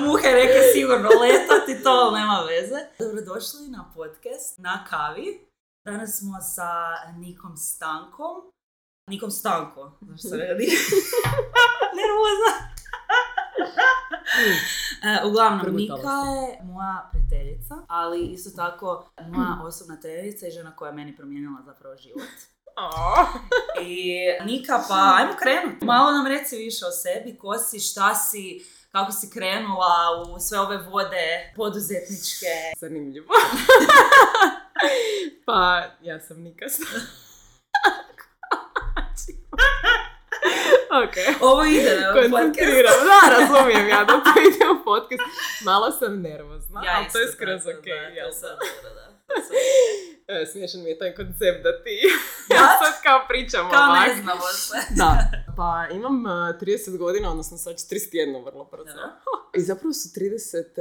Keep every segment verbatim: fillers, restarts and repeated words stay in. muhe reke sigurno letati, to ali nema veze. Dobrodošli na podcast Na kavi. Danas smo sa Nikom Stankom. Nikom Stanko, znaš se radi. Nervoza. Uh, uglavnom, Prugutala Nika je moja prijateljica, ali isto tako moja osobna trenerica i žena koja je meni promijenila zapravo život. Oh. I Nika, pa ajmo krenuti. Malo nam reci više o sebi, ko si, šta si, kako si krenula u sve ove vode poduzetničke. Zanimljivo. Pa, ja sam Nika Stanko. Okay. Ovo ide na koncentriram. Da, razumijem ja da to ide u podcast. Malo sam nervozna, ja ali to je skroz ok. Da, ja sam dobro, da. E, smiješan mi je taj koncept da ti ja, ja sad kao pričam kao ovak. Kao ne znamo sve. Da. Pa imam trideset godina, odnosno sad ću trideset jedna vrlo brzo. I zapravo su trideset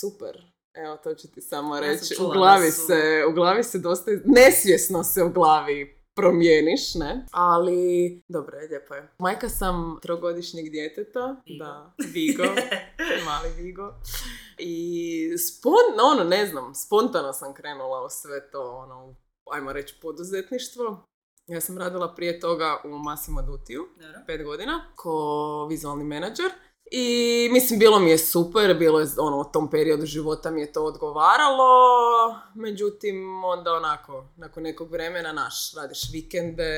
super. Evo, to ću ti samo reći. Ja u glavi se, u glavi se dosta, nesvjesno se u glavi promijeniš, ne? Ali, dobro, lijepo je. Majka sam trogodišnjeg djeteta. Vigo. Da, Vigo. Mali Vigo. I spon, ono, ne znam, spontano sam krenula u sve to, ono, ajmo reći, poduzetništvo. Ja sam radila prije toga u Massimo Duttiju, pet godina, ko vizualni menadžer. I, mislim, bilo mi je super, bilo je, ono, u tom periodu života mi je to odgovaralo, međutim, onda onako, nakon nekog vremena, naš, radiš vikende,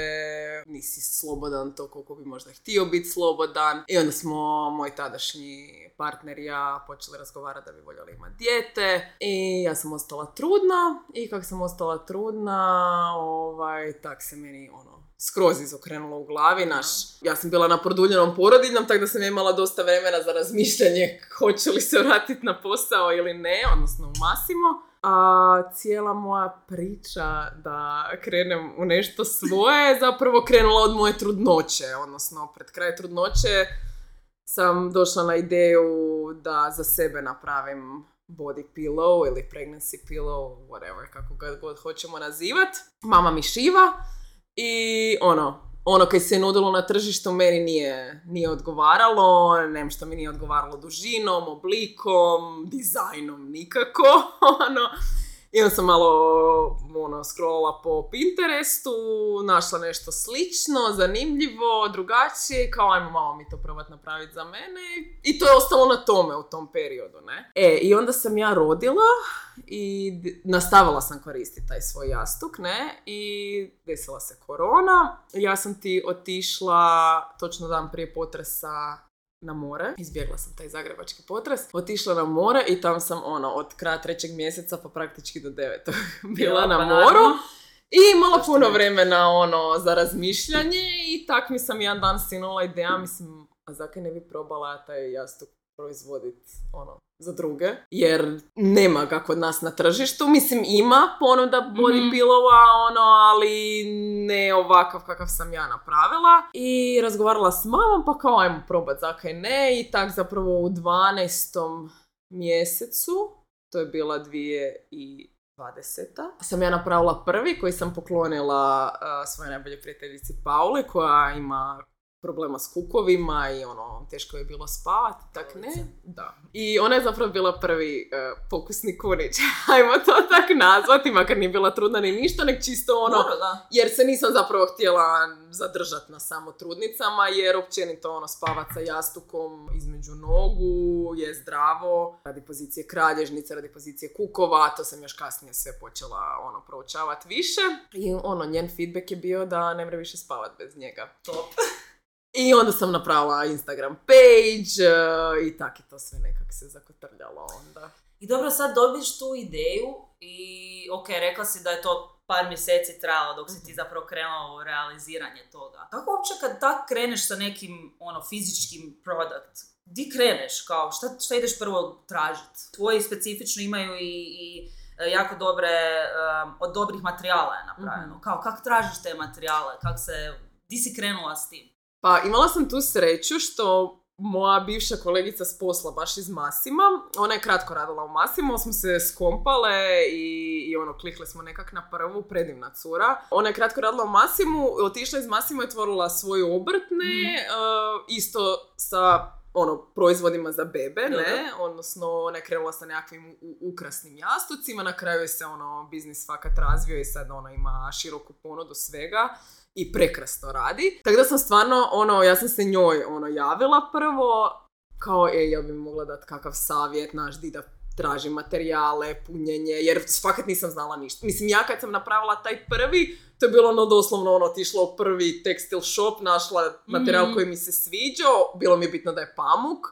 nisi slobodan to koliko bi možda htio biti slobodan, i onda smo, moj tadašnji partner i ja, počeli razgovarati da bi voljeli imati dijete, i ja sam ostala trudna, i kako sam ostala trudna, ovaj, tak se meni, ono, skroz izokrenulo u glavi, naš. Ja sam bila na produljenom porodiljnom, tako da sam imala dosta vremena za razmišljanje hoće li se vratiti na posao ili ne, odnosno u Massimo. A cijela moja priča da krenem u nešto svoje je zapravo krenula od moje trudnoće, odnosno pred kraj trudnoće sam došla na ideju da za sebe napravim body pillow ili pregnancy pillow, whatever, kako ga god hoćemo nazivati. Mama mi šiva. I ono, ono kaj se je nudilo na tržištu meni nije, nije odgovaralo, nem što mi nije odgovaralo dužinom, oblikom, dizajnom nikako, ono. I onda sam malo, ono, scrollala po Pinterestu, našla nešto slično, zanimljivo, drugačije, kao ajmo malo mi to probati napraviti za mene. I to je ostalo na tome u tom periodu, ne? E, i onda sam ja rodila i nastavila sam koristiti taj svoj jastuk, ne? I desila se korona. Ja sam ti otišla točno dan prije potresa na more, izbjegla sam taj zagrebački potres, otišla na more i tam sam ono, od kraja trećeg mjeseca pa praktički do devetog bila ja, na pa moru naravno. I imala to puno vremena ono, za razmišljanje i tak mi sam jedan dan sinula ideja, mislim, a zakaj ne bi probala taj jastuk proizvoditi ono, za druge, jer nema ga kod nas na tržištu, mislim ima ponuda body pillova, ono, ali ne ovakav kakav sam ja napravila i razgovarala s mamom pa kao ajmo probat zakaj ne i tak zapravo u dvanaestom mjesecu, to je bila dvije tisuće dvadeseta sam ja napravila prvi koji sam poklonila uh, svojoj najbolje prijateljici Pauli koja ima problema s kukovima i ono, teško je bilo spavati, tak ne. Da. I ona je zapravo bila prvi uh, pokusni kunić, ajmo to tak nazvati, makar nije bila trudna ni ništa, nek čisto ono, da, jer se nisam zapravo htjela zadržati na samo trudnicama, jer općenito ono, spavat sa jastukom između nogu je zdravo, radi pozicije kralježnice, radi pozicije kukova, to sam još kasnije sve počela ono, proučavati više. I ono, njen feedback je bio da ne mre više spavat bez njega. Top. I onda sam napravila Instagram page uh, i tako je to sve nekako se zakotrljalo onda. I dobro, sad dobiš tu ideju i ok, rekla si da je to par mjeseci trajalo dok si ti zapravo krenula u realiziranje toga. Kako uopće kad tak kreneš sa nekim ono fizičkim product? Di kreneš? Kao, šta, šta ideš prvo tražiti? Tvoji specifično imaju i, i jako dobre, um, od dobrih materijala je napravljeno. Mm-hmm. Kao, kak tražiš te materijale? Kak se, di si krenula s tim? Pa imala sam tu sreću što moja bivša kolegica s posla baš iz Massima, ona je kratko radila u Massimo, smo se skompale i, i ono klikle smo nekak na prvu, predivna cura. Ona je kratko radila u Massimu, otišla iz Massima i otvorila svoju obrt, ne, mm. uh, isto sa ono, proizvodima za bebe, ne, mm-hmm. odnosno ona je krenula sa nekakvim ukrasnim jastucima, na kraju je se ono, biznis fakat razvio i sad ona ima široku ponudu svega i prekrasno radi. Tako da sam stvarno, ono, ja sam se njoj ono, javila prvo, kao, ej, ja bi mogla dati kakav savjet, naš dida tražim materijale, punjenje, jer fakat nisam znala ništa. Mislim, ja kad sam napravila taj prvi, to je bilo ono doslovno ono, otišla u prvi tekstil shop, našla materijal mm-hmm. koji mi se sviđao, bilo mi je bitno da je pamuk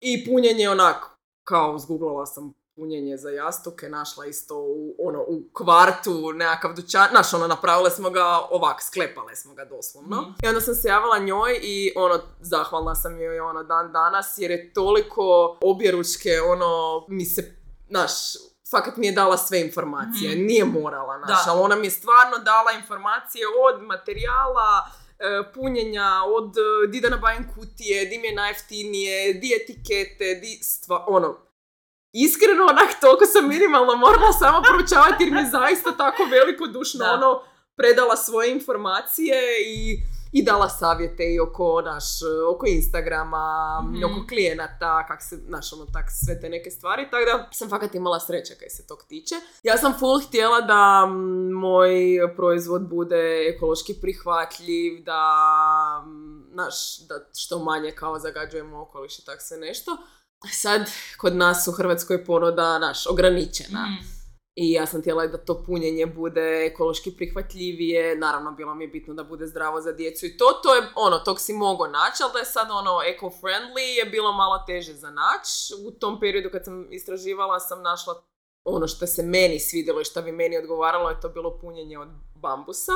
i punjenje onako, kao zguglala sam punjenje za jastuke, našla isto u, ono, u kvartu nekakav dućan, znaš, ono, napravile smo ga ovak, sklepale smo ga doslovno. Mm-hmm. I onda sam se javila njoj i, ono, zahvalna sam joj, ono, dan danas, jer je toliko objeručke, ono, mi se, znaš, fakat mi je dala sve informacije, mm-hmm. nije morala, znaš, ali ona mi je stvarno dala informacije od materijala, punjenja, od di da nabavim kutije, di mi je najjeftinije, di etikete, di stvar, ono, iskreno, onak, toliko sam minimalno morala samo proučavati jer mi je zaista tako velikodušno da. Ono predala svoje informacije i, i dala savjete i oko, naš, oko Instagrama, mm-hmm. oko klijenata, kak se, naš, ono, tak, sve te neke stvari. Tako da sam fakat imala sreće kaj se tog tiče. Ja sam full htjela da m, moj proizvod bude ekološki prihvatljiv, da, m, naš, da što manje kao zagađujemo okoliš i tak sve nešto. Sad, kod nas u Hrvatskoj je ponuda, naš, ograničena. Mm. I ja sam htjela da to punjenje bude ekološki prihvatljivije. Naravno, bilo mi je bitno da bude zdravo za djecu i to. To je, ono, tog si mogao naći, ali da je sad, ono, eco-friendly je bilo malo teže za naći. U tom periodu kad sam istraživala, sam našla ono što se meni svidjelo i što bi meni odgovaralo, je to bilo punjenje od bambusa.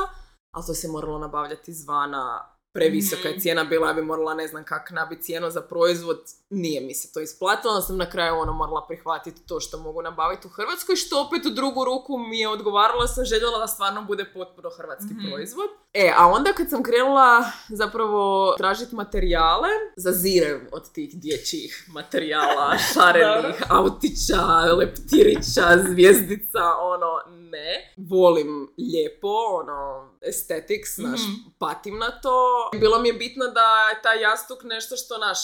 Ali to se moralo nabavljati izvana. Previsoka je cijena bila, ja bi morala ne znam kak nabiti cijenu za proizvod, nije mi se to isplatilo, onda sam na kraju ono morala prihvatiti to što mogu nabaviti u Hrvatskoj, što opet u drugu ruku mi je odgovaralo, sam željela da stvarno bude potpuno hrvatski mm-hmm. proizvod. E, a onda kad sam krenula zapravo tražiti materijale, zazirem od tih dječjih materijala, šarenih, autića, leptirića, zvjezdica, ono, ne. Volim lijepo, ono, aesthetics, mm-hmm. naš, patim na to. Bilo mi je bitno da je taj jastuk nešto što naš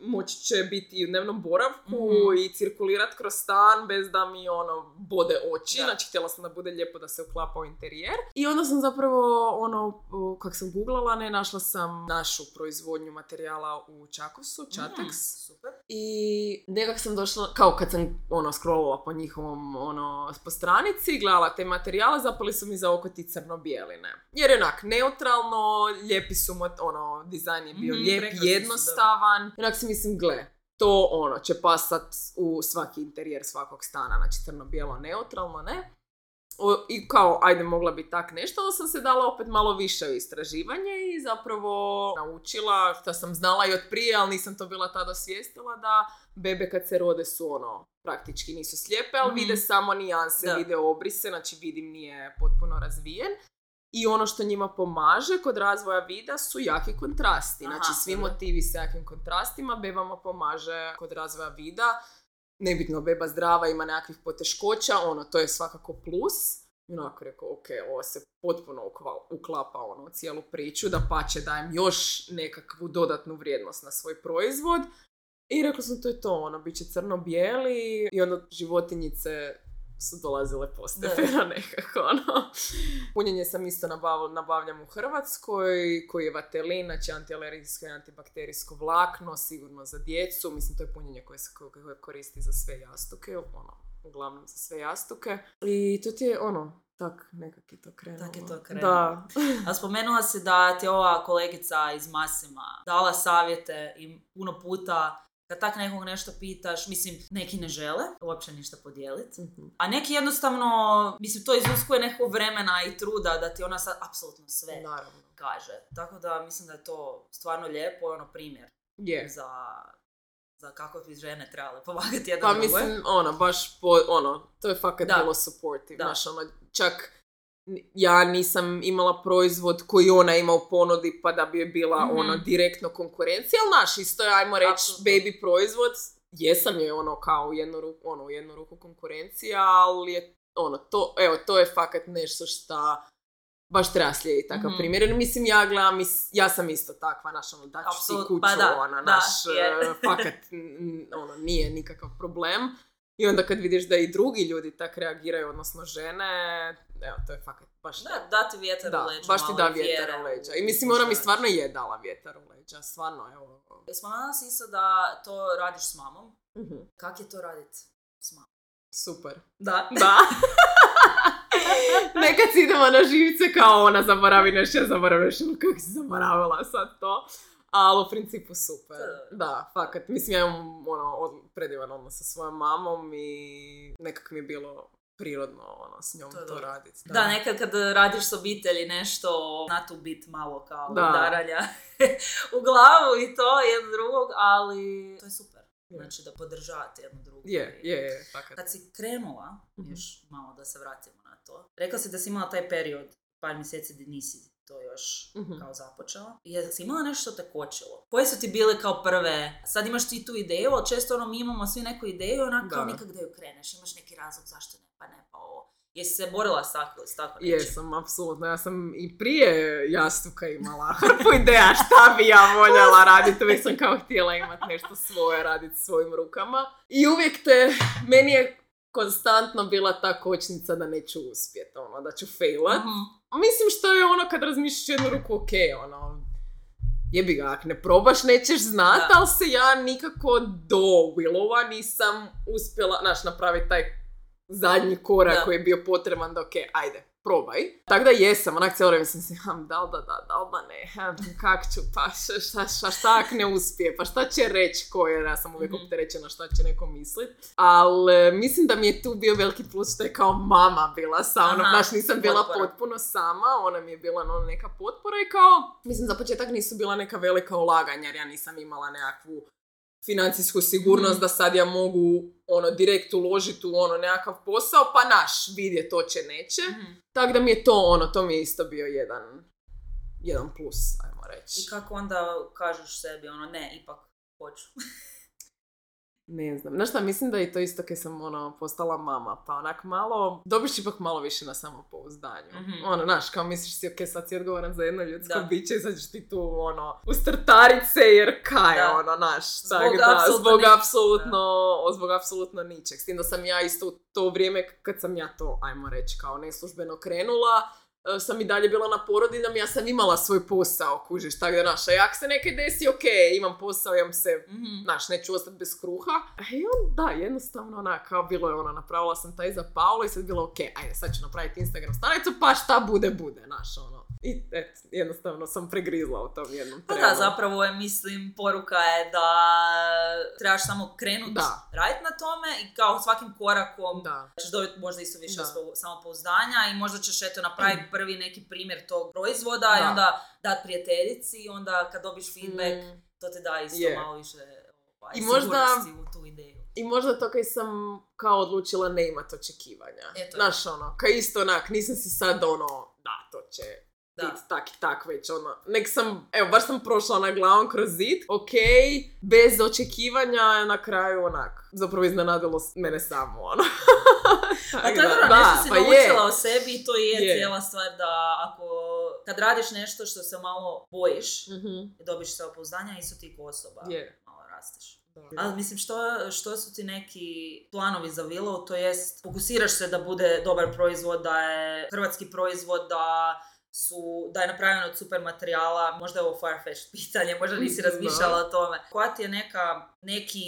moći će biti i u dnevnom boravku mm-hmm. i cirkulirati kroz stan bez da mi ono bode oči. Da. Znači htjela sam da bude lijepo da se uklapa u interijer. I onda sam zapravo ono, kak sam googlala, ne, našla sam našu proizvodnju materijala u Čakovsu, Čatek. Super. I nekak sam došla, kao kad sam ono scrollala po njihovom ono po stranici, gledala te materijale, zapali su mi za oko ti crno-bijeline. Jer je onak neutralno, lijepi su ono, dizajn je bio mm, lijep, jednostavan. Onak si mislim, gle, to ono, će pasat u svaki interijer svakog stana, znači crno-bijelo, neutralno, ne? O, i kao, ajde, mogla bi tak nešto, ali sam se dala opet malo više u istraživanje i zapravo naučila, što sam znala i od prije, ali nisam to bila tada osvijestila, da bebe kad se rode su ono, praktički nisu slijepe, ali mm. vide samo nijanse, da. Vide obrise, znači vidim nije potpuno razvijen. I ono što njima pomaže kod razvoja vida su jaki kontrasti. Znači, aha, svi motivi sa jakim kontrastima bebama pomaže kod razvoja vida. Nebitno, beba zdrava, ima nekakvih poteškoća, ono, to je svakako plus. Onako rekao, ok, ovo se potpuno uklapa ono, u cijelu priču, da pače dajem još nekakvu dodatnu vrijednost na svoj proizvod. I rekla sam, to je to, ono, bit će crno-bijeli i onda životinjice su dolazile postepeno nekako, ono. Punjenje sam isto nabav, nabavljam u Hrvatskoj, koji je vatelin, znači antialerijsko i antibakterijsko vlakno, sigurno za djecu. Mislim, to je punjenje koje se koristi za sve jastuke, ono, uglavnom za sve jastuke. I to ti je, ono, tak, nekak je to krenulo. Tak je to krenulo. Da. A spomenula si da ti ova kolegica iz Massima dala savjete i puno puta kad tak nekog nešto pitaš, mislim, neki ne žele uopće ništa podijeliti, mm-hmm. a neki jednostavno, mislim, to iziskuje nekog vremena i truda da ti ona sad apsolutno sve naravno. Kaže. Tako da mislim da je to stvarno lijepo, ono, primjer yeah. za, za kako bi žene trebale pomagati jedno drugo. Pa druge. Mislim, ono, baš, po, ono, to je fakat da. Bilo supportive, znaš, ono, čak ja nisam imala proizvod koji ona ima u ponudi pa da bi je bila mm-hmm. ono direktno konkurencija, ali naš isto je, ajmo reći, absolutno. Baby proizvod, jesam je ono kao u jednu ruku, ono, u jednu ruku konkurencija, ali je, ono, to, evo, to je fakat nešto šta baš treba slijediti takav mm. primjer. Jer mislim, ja gledam, ja sam isto takva, naš, ono, daću si kuću, ba, da, ona, da, naš, yeah. fakat, ono, nije nikakav problem. I onda kad vidiš da i drugi ljudi tak reagiraju, odnosno žene, evo, to je fakat baš... Da, da ti vjetar da, u leđa. Baš ti da vjetar u leđa. I mislim, ona mi stvarno je dala vjetar u leđa, stvarno, evo. Spomenula si isto da to radiš s mamom. Mm-hmm. Kak je to raditi s mamom? Super. Da. Da. Nekad si idemo na živce kao ona zaboravi nešto, ja zaboravim nešto, kako si zaboravila sad to. Ali u principu super. Da, fakat. Mislim, ja imam ono, od, predivan odnos sa svojom mamom i nekak mi je bilo prirodno ono, s njom to, to raditi. Da. Da, nekad kad radiš s obitelji nešto, zna tu bit malo kao udaranja u glavu i to, jedno drugog, ali to je super. Znači da podržavate jednu drugu. Je, je, je, fakat. Kad si krenula, mm-hmm. još malo da se vratimo na to, rekla si da si imala taj period, par mjeseci gdje nisi to još mm-hmm. kao započela. Jel si imala nešto što te kočilo? Koje su ti bile kao prve? Sad imaš ti tu ideju, ali često ono, mi imamo svi neku ideju, onako nikak da ju kreneš, imaš neki razlog zašto ne, pa ne, pa ovo. Jesi se borila s tako, s tako nečim? Jesam, apsolutno. Ja sam i prije jastuka imala hrpu ideja šta bi ja voljela raditi. Uvijek sam kao htjela imati nešto svoje, raditi svojim rukama. I uvijek te, meni je konstantno bila ta kočnica da neću uspjeti, ono, da ću failat. Mm-hmm. Mislim što je ono kad razmišljaš jednu ruku, ok, ono, jebi ga, ak ne probaš nećeš znat, ali se ja nikako do Willowa nisam uspjela, znaš, napraviti taj zadnji korak da. Koji je bio potreban da ok, ajde, probaj. Tako da jesam, onak cijelo vrijeme sam si, da li da da, da li da ne, kak ću, pa šta, šta, šta ak ne uspije, pa šta će reći ko je, ja sam uvijek mm-hmm. opterećena šta će neko mislit. Ali mislim da mi je tu bio veliki plus što je kao mama bila sa mnom, znaš nisam bila potpora. Potpuno sama, ona mi je bila no, neka potpora i kao, mislim za početak nisu bila neka velika ulaganja jer ja nisam imala nekakvu financijsku sigurnost mm. da sad ja mogu ono direkt uložiti u ono nekakav posao, pa naš vidjet to će neće. Mm. Tako da mi je to ono, to mi je isto bio jedan, jedan plus, ajmo reći. I kako onda kažeš sebi ono, ne, ipak hoću? Ne znam, znaš šta, mislim da je to isto kad sam ono, postala mama, pa onak malo, dobiš ipak malo više na samopouzdanju. Mm-hmm. Ono, znaš, kao misliš si, ok, sad si odgovoran za jedno ljudsko da. Biće i sad ćeš ti tu, ono, ustrtarice jer kaj, da. Ono, znaš, zbog tak, da, zbog apsolutno, zbog apsolutno ničeg. S tim da sam ja isto u to vrijeme, kad sam ja to, ajmo reći, kao neslužbeno krenula, sam i dalje bila na porodiljnom, ja sam imala svoj posao, kužiš, tako da, naša, jak se nekaj desi, ok, imam posao, imam se, mm-hmm. naš, neću ostati bez kruha. I onda, da, jednostavno, ona, kao bilo je ona, napravila sam taj za Paula i sad bilo, ok, ajde, sad ću napraviti Instagram stranicu, pa šta bude, bude, naš, ono. I, et, jednostavno sam pregrizla u tom jednom trenu. Pa da, zapravo je, mislim, poruka je da trebaš samo krenuti, raditi na tome i kao svakim korakom da. Ćeš dobiti možda isto više samopouzdanja i možda ćeš, eto, napraviti mm. prvi neki primjer tog proizvoda da. I onda dati prijateljici i onda kad dobiš feedback, mm. to te da isto yeah. malo više ovaj, i sigurnosti možda... u tu ideju. I možda to kaj sam kao odlučila ne imati očekivanja. Eto. Znaš, ono, kaj isto onak, nisam si sad ono, da, to će... bit tak i tak već, ono, nek sam, evo, baš sam prošla na glavom kroz zid, ok, bez očekivanja, na kraju, onak, zapravo iznenadilo mene samo, ono. Pa tako da, da, nešto si pa naučila je. O sebi i to je, je cijela stvar da ako, kad radiš nešto što se malo bojiš, mm-hmm. dobiš se opouzdanja, isto ti ko osoba je. Malo rasteš. Ali mislim, što, što su ti neki planovi za Villow, to jest, fokusiraš se da bude dobar proizvod, da je hrvatski proizvod, da... su, da je napravljeno od super materijala, možda je ovo far-fetched pitanje, možda nisi razmišljala o tome. Koja ti je neka, neki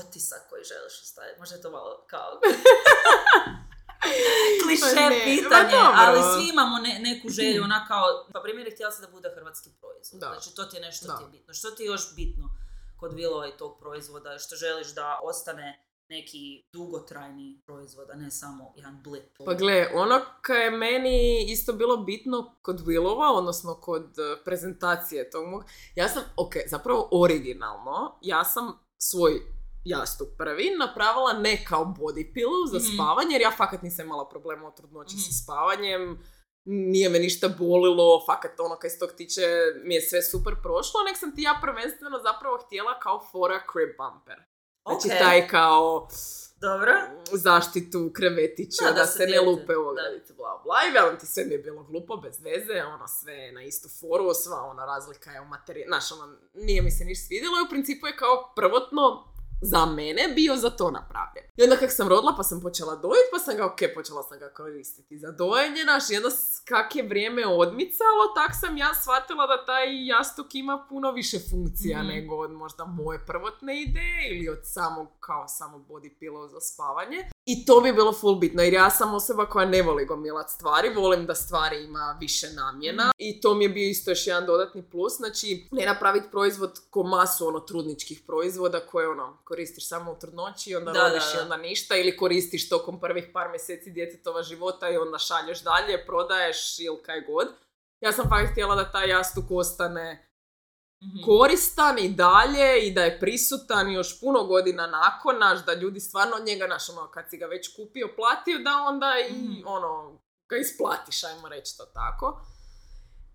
otisak koji želiš ostaviti? Možda je to malo kao kliše pitanje, ne, ali svi imamo ne, neku želju, ona kao, pa primjer je htjela se da bude hrvatski proizvod. Da. Znači to ti je nešto da. Ti je bitno. Što ti je još bitno kod Villowa i tog proizvoda, što želiš da ostane neki dugotrajni proizvod, a ne samo jedan blip. Pa gle, ono kaj je meni isto bilo bitno kod Willowa, odnosno kod prezentacije tog mog, ja sam, ok, zapravo originalno, ja sam svoj jastuk prvi napravila ne kao body pillow za mm-hmm. spavanje, jer ja fakat nisam imala problema od trudnoće mm-hmm. sa spavanjem, nije me ništa bolilo, fakat ono kaj se tog tiče mi je sve super prošlo, nek sam ti ja prvenstveno zapravo htjela kao fora crib bumper. Znači okay. taj kao Dobro. Zaštitu krevetića, da, da, da se dijete. Ne lupe u ogradicu, bla bla. I velim ti, sve mi je bilo glupo, bez veze, ono sve na istu foru, sva ona razlika je u materijalu. Znaš, ono, nije mi se niš svidjelo i u principu je kao prvotno za mene bio za to napravljen. I onda kak sam rodila pa sam počela dojiti, pa sam ga ok, počela sam ga koristiti za dojenje, naš, jedno kak je vrijeme odmicalo, tak sam ja shvatila da taj jastuk ima puno više funkcija mm. nego od možda moje prvotne ideje ili od samog, kao samo body pillow za spavanje. I to bi bilo full bitno, jer ja sam osoba koja ne voli gomilat stvari, volim da stvari ima više namjena i to mi je bio isto još jedan dodatni plus, znači ne napraviti proizvod ko masu ono trudničkih proizvoda koje ono koristiš samo u trudnoći i onda da, rodiš da, da. I onda ništa ili koristiš tokom prvih par mjeseci djetetova života i onda šalješ dalje, prodaješ ili kaj god. Ja sam pak htjela da taj jastuk ostane Mm-hmm. koristan i dalje i da je prisutan još puno godina nakon, naš, da ljudi stvarno od njega, naš, ono, kad si ga već kupio, platio, da onda i, mm-hmm. ono, ga isplatiš, ajmo reći to tako.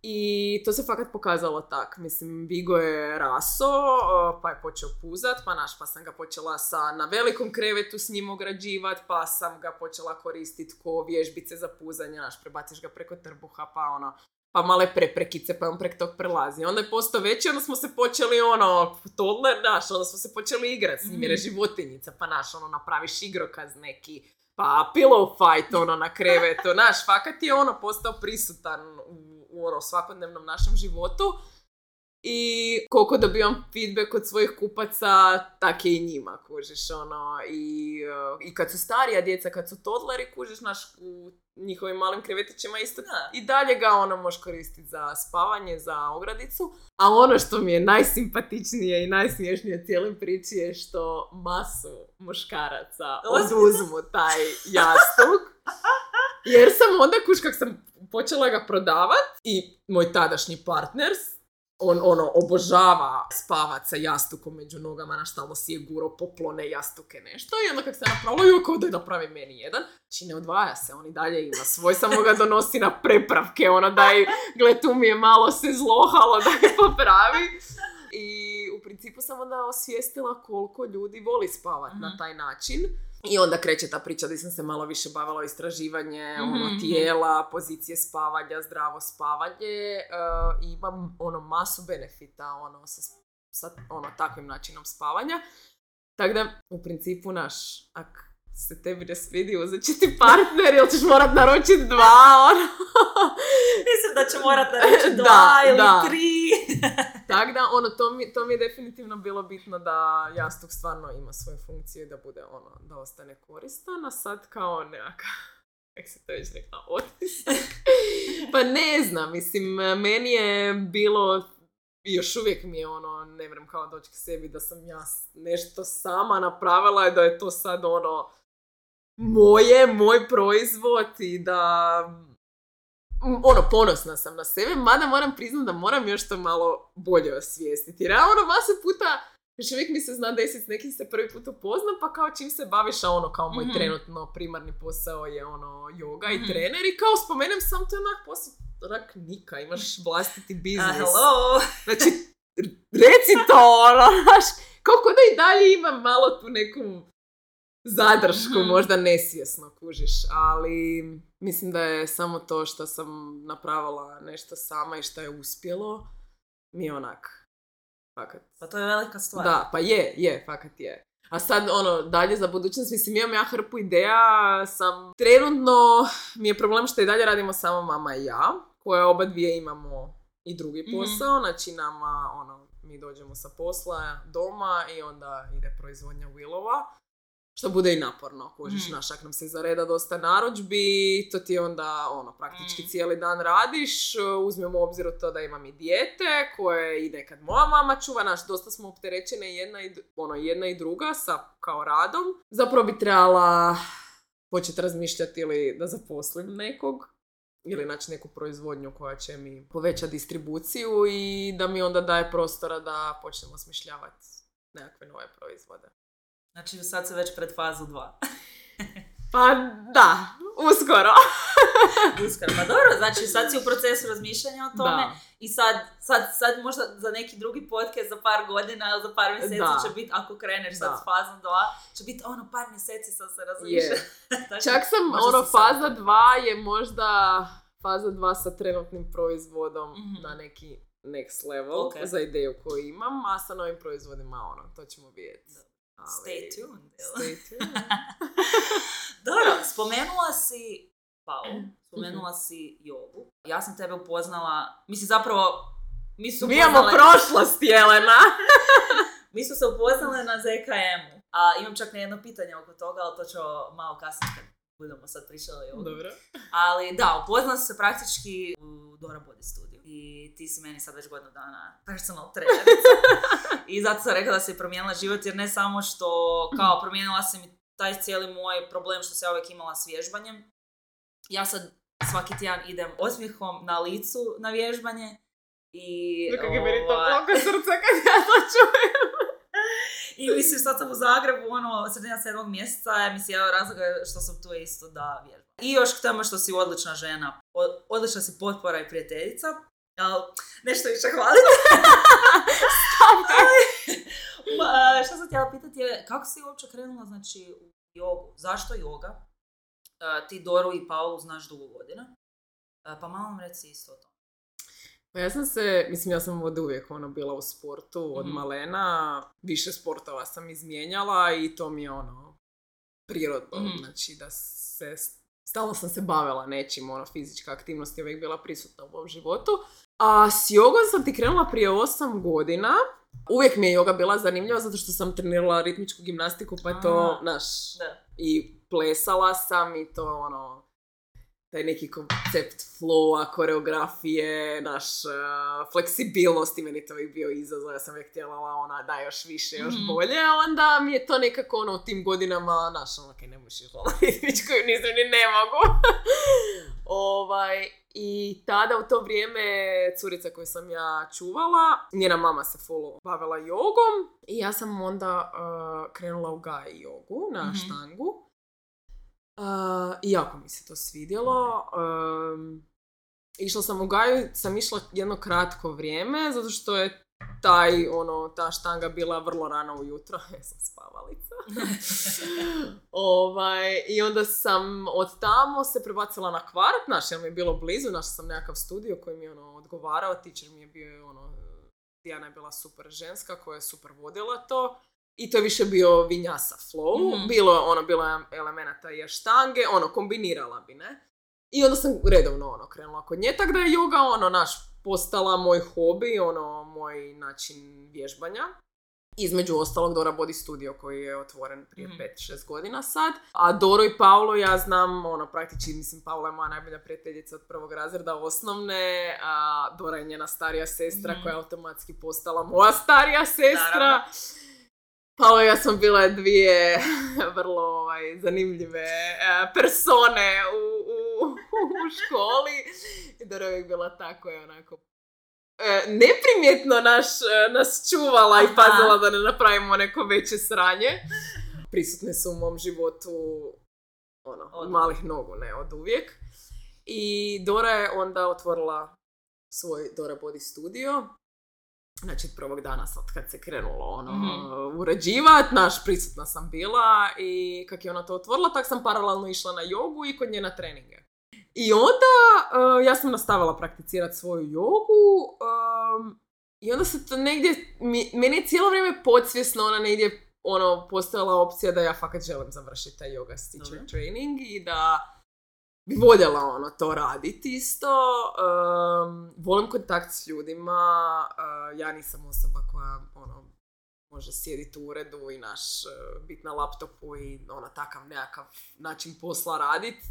I to se fakat pokazalo tak. Mislim, Vigo je raso, pa je počeo puzat, pa naš, pa sam ga počela sa, na velikom krevetu s njim ograđivat, pa sam ga počela koristiti ko vježbice za puzanje, naš, prebaciš ga preko trbuha, pa ono, pa male preprekice, pa on prek tog prelazi. Onda je postao veći, onda smo se počeli, ono, toddler, naš, onda smo se počeli igrati s njim, jer je životinjica, pa naš, ono, napraviš igrokaz neki, pa pillow fight, ono, na krevetu, naš, fakat je, ono, postao prisutan u, u ono, svakodnevnom našem životu. I koliko dobivam feedback od svojih kupaca, tak je i njima, kužiš, ono, i, i kad su starija djeca, kad su toddleri, kužiš, naš, u njihovim malim krevetićima isto, da. I dalje ga, ono, možeš koristiti za spavanje, za ogradicu, a ono što mi je najsimpatičnije i najsmiješnije cijeloj priči je što masu muškaraca oduzmu taj jastuk, jer sam onda, kuš, kak sam počela ga prodavat i moj tadašnji partner, on ono obožava spavat sa jastukom među nogama, naštalo si je guro, poplone jastuke, nešto. I onda kako se napravilo, joj, kao da je napravi meni jedan. Znači ne odvaja se, on i dalje ima svoj, samo ga donosi na prepravke, ono daj, gle tu mi je malo se zlohalo da ga popravi. I u principu sam onda osvijestila koliko ljudi voli spavat mm-hmm. na taj način. I onda kreće ta priča gdje sam se malo više bavila istraživanje, mm-hmm. ono, tijela, pozicije spavanja, zdravo spavanje. Uh, i imam ono, masu benefita ono, sa, sa ono, takvim načinom spavanja. Tako da, u principu, naš, ako se tebi ne svidi, uzet će ti partner ili ćeš morat naručiti dva. Ono. Mislim da će morat naručiti dva da, ili da. tri. Tako da, ono, to mi, to mi je definitivno bilo bitno da jastuk stvarno ima svoju funkciju i da bude, ono, da ostane koristan, a sad kao nekak, kak se to već rekla, otisak. Pa ne znam, mislim, meni je bilo, još uvijek mi je, ono, ne vrem kao doći k sebi da sam ja nešto sama napravila i da je to sad, ono, moje, moj proizvod i da... Ono, ponosna sam na sebe, mada moram priznati da moram još to malo bolje osvijestiti. Jer ja ono, masu puta, još uvijek mi se zna desiti, s nekim se prvi put upoznam, pa kao čim se baviš, a ono, kao moj mm-hmm. trenutno primarni posao je ono, joga mm-hmm. i trener, i kao spomenem sam to onak posao, onak, Nika, imaš vlastiti biznis. Hello! Znači, reci to, ono, znaš, kako da i dalje imam malo tu neku zadršku, mm-hmm. možda nesvjesno, kužiš, ali... Mislim da je samo to što sam napravila nešto sama i što je uspjelo, mi je onak, fakat. Pa to je velika stvar. Da, pa je, je, fakat je. A sad, ono, dalje za budućnost, mislim, imam ja hrpu ideja, sam, trenutno mi je problem što i dalje radimo samo mama i ja, koje oba dvije imamo i drugi posao, mm-hmm. znači nama, ono, mi dođemo sa posla, doma i onda ide proizvodnja Willova. Što bude i naporno, kužiš, mm. našak nam se zareda dosta narudžbi, to ti onda, ono, praktički mm. cijeli dan radiš, uzmemo u obzir to da imam i dijete, koje i nekad moja mama čuva, naš, dosta smo opterećene jedna i, ono, jedna i druga sa, kao radom. Zapravo bi trebala početi razmišljati ili da zaposlim nekog, ili naći neku proizvodnju koja će mi povećati distribuciju i da mi onda daje prostora da počnemo osmišljavati nekakve nove proizvode. Znači, sad se već pred fazu dva. Pa da, uskoro. Uskoro, pa dobro, znači sad si u procesu razmišljanja o tome da. I sad, sad, sad možda za neki drugi podcast za par godina ili za par mjeseci da. Će biti, ako kreneš sad da. S fazom dva, će biti ono par mjeseci sad se razmišlja. Yeah. Čak sam ono faza dva je možda faza dva sa trenutnim proizvodom mm-hmm. na neki next level okay. za ideju koju imam, a sa novim proizvodima ono, to ćemo vidjeti. Da. Stay tuned. Stay tuned. Dobro, spomenula si Paulu, spomenula si jogu. Ja sam tebe upoznala, mislim zapravo, mi su upoznale... Mi imamo prošlost, Jelena! Mi su se upoznale na Z K M-u. A imam čak ne jedno pitanje oko toga, ali to ćemo malo kasnije kad budemo sad pričali o jogu. Dobro. Ali da, upoznala su se praktički u Dora Body Studiju. I ti si meni sad već godinu dana personal trenerica. I zato sam rekla da se je promijenila život, jer ne samo što kao promijenila se mi taj cijeli moj problem što se ja uvijek imala s vježbanjem. Ja sad svaki tjedan idem osmijehom na licu na vježbanje. I kako ova... je meni to plako srce kad ja to čujem. I mislim sad sam u Zagrebu, ono, sredina sedmog mjeseca, mislim jedan razlog što sam tu isto da vježbam. I još k tome što si odlična žena, odlična si potpora i prijateljica. Al, nešto više hvalim. Ma, što sam htjela pitati je, kako si uopće krenula znači, u jogu? Zašto joga? Uh, ti Doru i Paulu znaš dugo godina. Uh, pa malo nam reci isto o tom. Pa ja sam se, mislim ja sam od uvijek ono, bila u sportu, od mm-hmm. malena. Više sportova sam izmijenjala i to mi je ono, prirodno. Mm-hmm. Znači da se, stalno sam se bavila nečim, ono, fizička aktivnost je uvijek bila prisutna u mom životu. A s jogom sam ti krenula prije osam godina. Uvijek mi je joga bila zanimljiva zato što sam trenirala ritmičku gimnastiku, pa je to, znaš, i plesala sam i to, ono, taj neki koncept flowa, koreografije, naš uh, fleksibilnost i meni to je bio izazov, ja sam uvijek htjela ona da još više, još mm-hmm. bolje, a onda mi je to nekako ono u tim godinama, naš, ono, kaj okay, ne možeš još ono ritmičku, nisam ni ne mogu. ovaj, i tada u to vrijeme curica koju sam ja čuvala, njena mama se full bavila jogom i ja sam onda uh, krenula u Gaji jogu na mm-hmm. štangu. Uh, I jako mi se to svidjelo. Um, išla sam u Gaju, sam išla jedno kratko vrijeme, zato što je taj, ono, ta štanga bila vrlo rano ujutro. Ja sam spavalica. ovaj, I onda sam od tamo se prebacila na Kvart, naš, jer mi je bilo blizu, našla sam nekakav studio koji mi je ono, odgovarao, teacher mi je bio, ono, Dijana je bila super ženska koja je super vodila to. I to je više bio vinjasa flow, mm-hmm. bilo ono, bilo je elemenata i štange, ono, kombinirala bi, ne? I onda sam redovno, ono, krenula kod nje, tako da je joga, ono, naš, postala moj hobi, ono, moj način vježbanja. Između ostalog, Dora Body Studio koji je otvoren prije mm-hmm. pet šest godina sad. A Doru i Paulu ja znam, ono, praktički, mislim, Paula je moja najbolja prijateljica od prvog razreda osnovne, a Dora je njena starija sestra mm-hmm. koja je automatski postala moja starija sestra. Naravno. Paola, ja sam bila dvije vrlo ovaj, zanimljive eh, persone u, u, u školi. I Dora je bila tako je onako eh, neprimjetno naš, nas čuvala i pazila da ne napravimo neko veće sranje. Prisutne su u mom životu ono, od malih nogu, ne od uvijek. I Dora je onda otvorila svoj Dora Body Studio. Znači, prvog dana sad kad se krenulo ono, mm-hmm. uređivati, naš prisutna sam bila i kak je ona to otvorila, tak sam paralelno išla na jogu i kod nje na treninge. I onda uh, ja sam nastavila prakticirati svoju jogu um, i onda se to negdje, mi, meni je cijelo vrijeme podsvjesno ona negdje ono, postojala opcija da ja fakat želim završiti taj yoga teacher mm-hmm. training i da bi voljela ono to raditi isto, um, volim kontakt s ljudima, uh, ja nisam osoba koja ono, može sjediti u uredu i naš uh, biti na laptopu i ono, takav nekakav način posla raditi,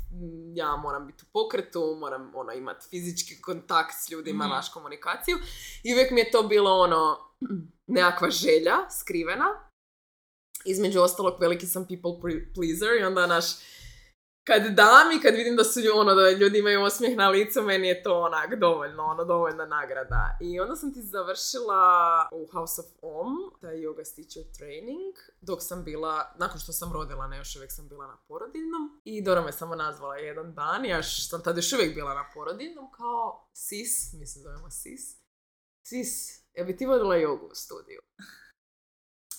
ja moram biti u pokretu, moram ono, imati fizički kontakt s ljudima, mm. naš komunikaciju i uvijek mi je to bilo ono, nekakva želja skrivena, između ostalog veliki sam people pleaser i onda naš kad dam i kad vidim da su ono, da ljudi imaju osmijeh na licu, meni je to onak dovoljno, ono, dovoljna nagrada. I onda sam ti završila u House of Om, taj yoga teacher training, dok sam bila, nakon što sam rodila, ne, još uvijek sam bila na porodiljnom. I Dora me samo nazvala jedan dan, ja sam tad još uvijek bila na porodiljnom, kao sis, mislim zovemo sis, sis, ja bi ti vodila jogu u studiju.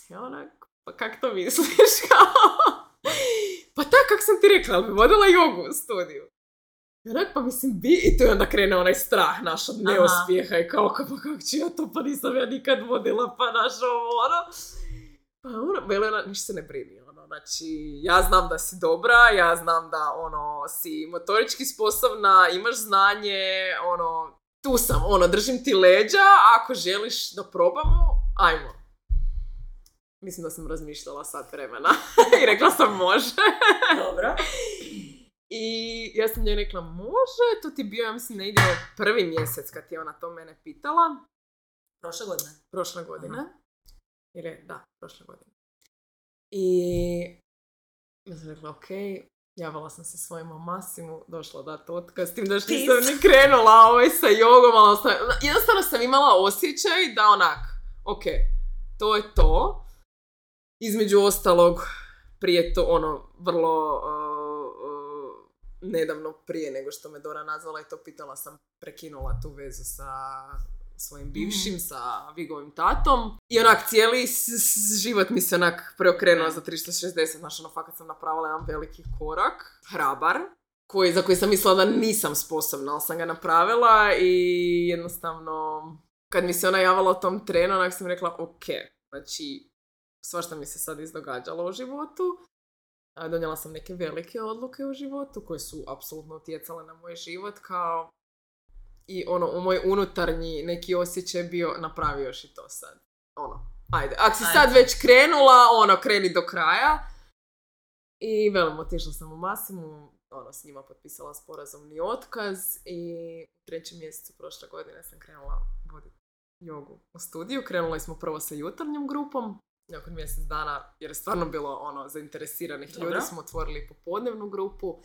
I onak, pa kak to misliš, kao... Pa tak, kak sam ti rekla, ali bi vodila jogu u studiju. I onak, pa mislim, bi... I tu je onda krene onaj strah naš od neuspjeha. Aha. I kao, pa kak ću ja to, pa nisam ja nikad vodila, pa naš ovo, ono... Pa ono, Jelena, ništa se ne brini, ono, znači, ja znam da si dobra, ja znam da, ono, si motorički sposobna, imaš znanje, ono, tu sam, ono, držim ti leđa, a ako želiš da probamo, ajmo. Mislim da sam razmišljala sat vremena i rekla sam može. Dobro. I ja sam njoj rekla može, to ti bio, ja mislim, ne ide prvi mjesec kad je ona to mene pitala. Prošle godine. Prošle godine. Uh-huh. Ili, da, prošle godine. I ja sam rekla ok, javala sam se svojemu Massimu, došla da to otkaz, s tim da što nisam ni krenula ovaj sa jogom, ali sam, jednostavno sam imala osjećaj da onak, ok, to je to. Između ostalog, prije to, ono, vrlo uh, uh, nedavno prije nego što me Dora nazvala i to pitala sam, prekinula tu vezu sa svojim bivšim, mm. sa Vigovim tatom. I onak, cijeli s- s- život mi se onak preokrenuo mm. za tristo šezdeset, znači, ono, fakat sam napravila jedan veliki korak, hrabar, koji, za koji sam mislila da nisam sposobna, ali sam ga napravila i jednostavno, kad mi se ona javala o tom trenu, onak sam rekla, ok, znači... Svašta mi se sad izdogađalo u životu. Donijela sam neke velike odluke u životu koje su apsolutno utjecale na moj život, kao i ono, u moj unutarnji neki osjećaj bio napravi još i to sad. Ono, ajde. Ako si sad već krenula, ono, kreni do kraja. I velim, otišla sam u Massimu, ono, s njima potpisala sporazumni otkaz i u trećem mjesecu prošle godine sam krenula voditi jogu u studiju. Krenuli smo prvo sa jutarnjom grupom. Nakon mjesec dana, jer je stvarno bilo ono zainteresiranih ljudi, Dobra. Smo otvorili popodnevnu grupu.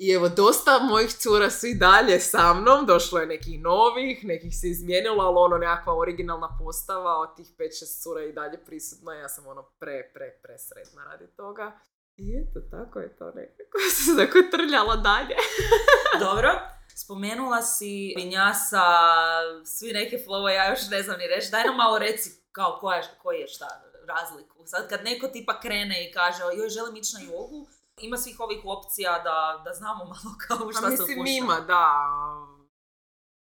I evo, dosta mojih cura su i dalje sa mnom. Došlo je nekih novih, nekih se izmijenilo, ali ono nekakva originalna postava od tih pet šest cura je i dalje prisutna. Ja sam ono pre, pre, pre sretna radi toga. I eto, tako je to nekako. Sam se tako trljala dalje. Dobro. Spomenula si vinjasa, svi neke flow, ja još ne znam ni reći. Daj nam malo reci kao koja, koji je šta razliku. Sad kad neko tipa krene i kaže joj, želim ići na jogu, ima svih ovih opcija da, da znamo malo kao šta se upušta. Mislim, ima, da.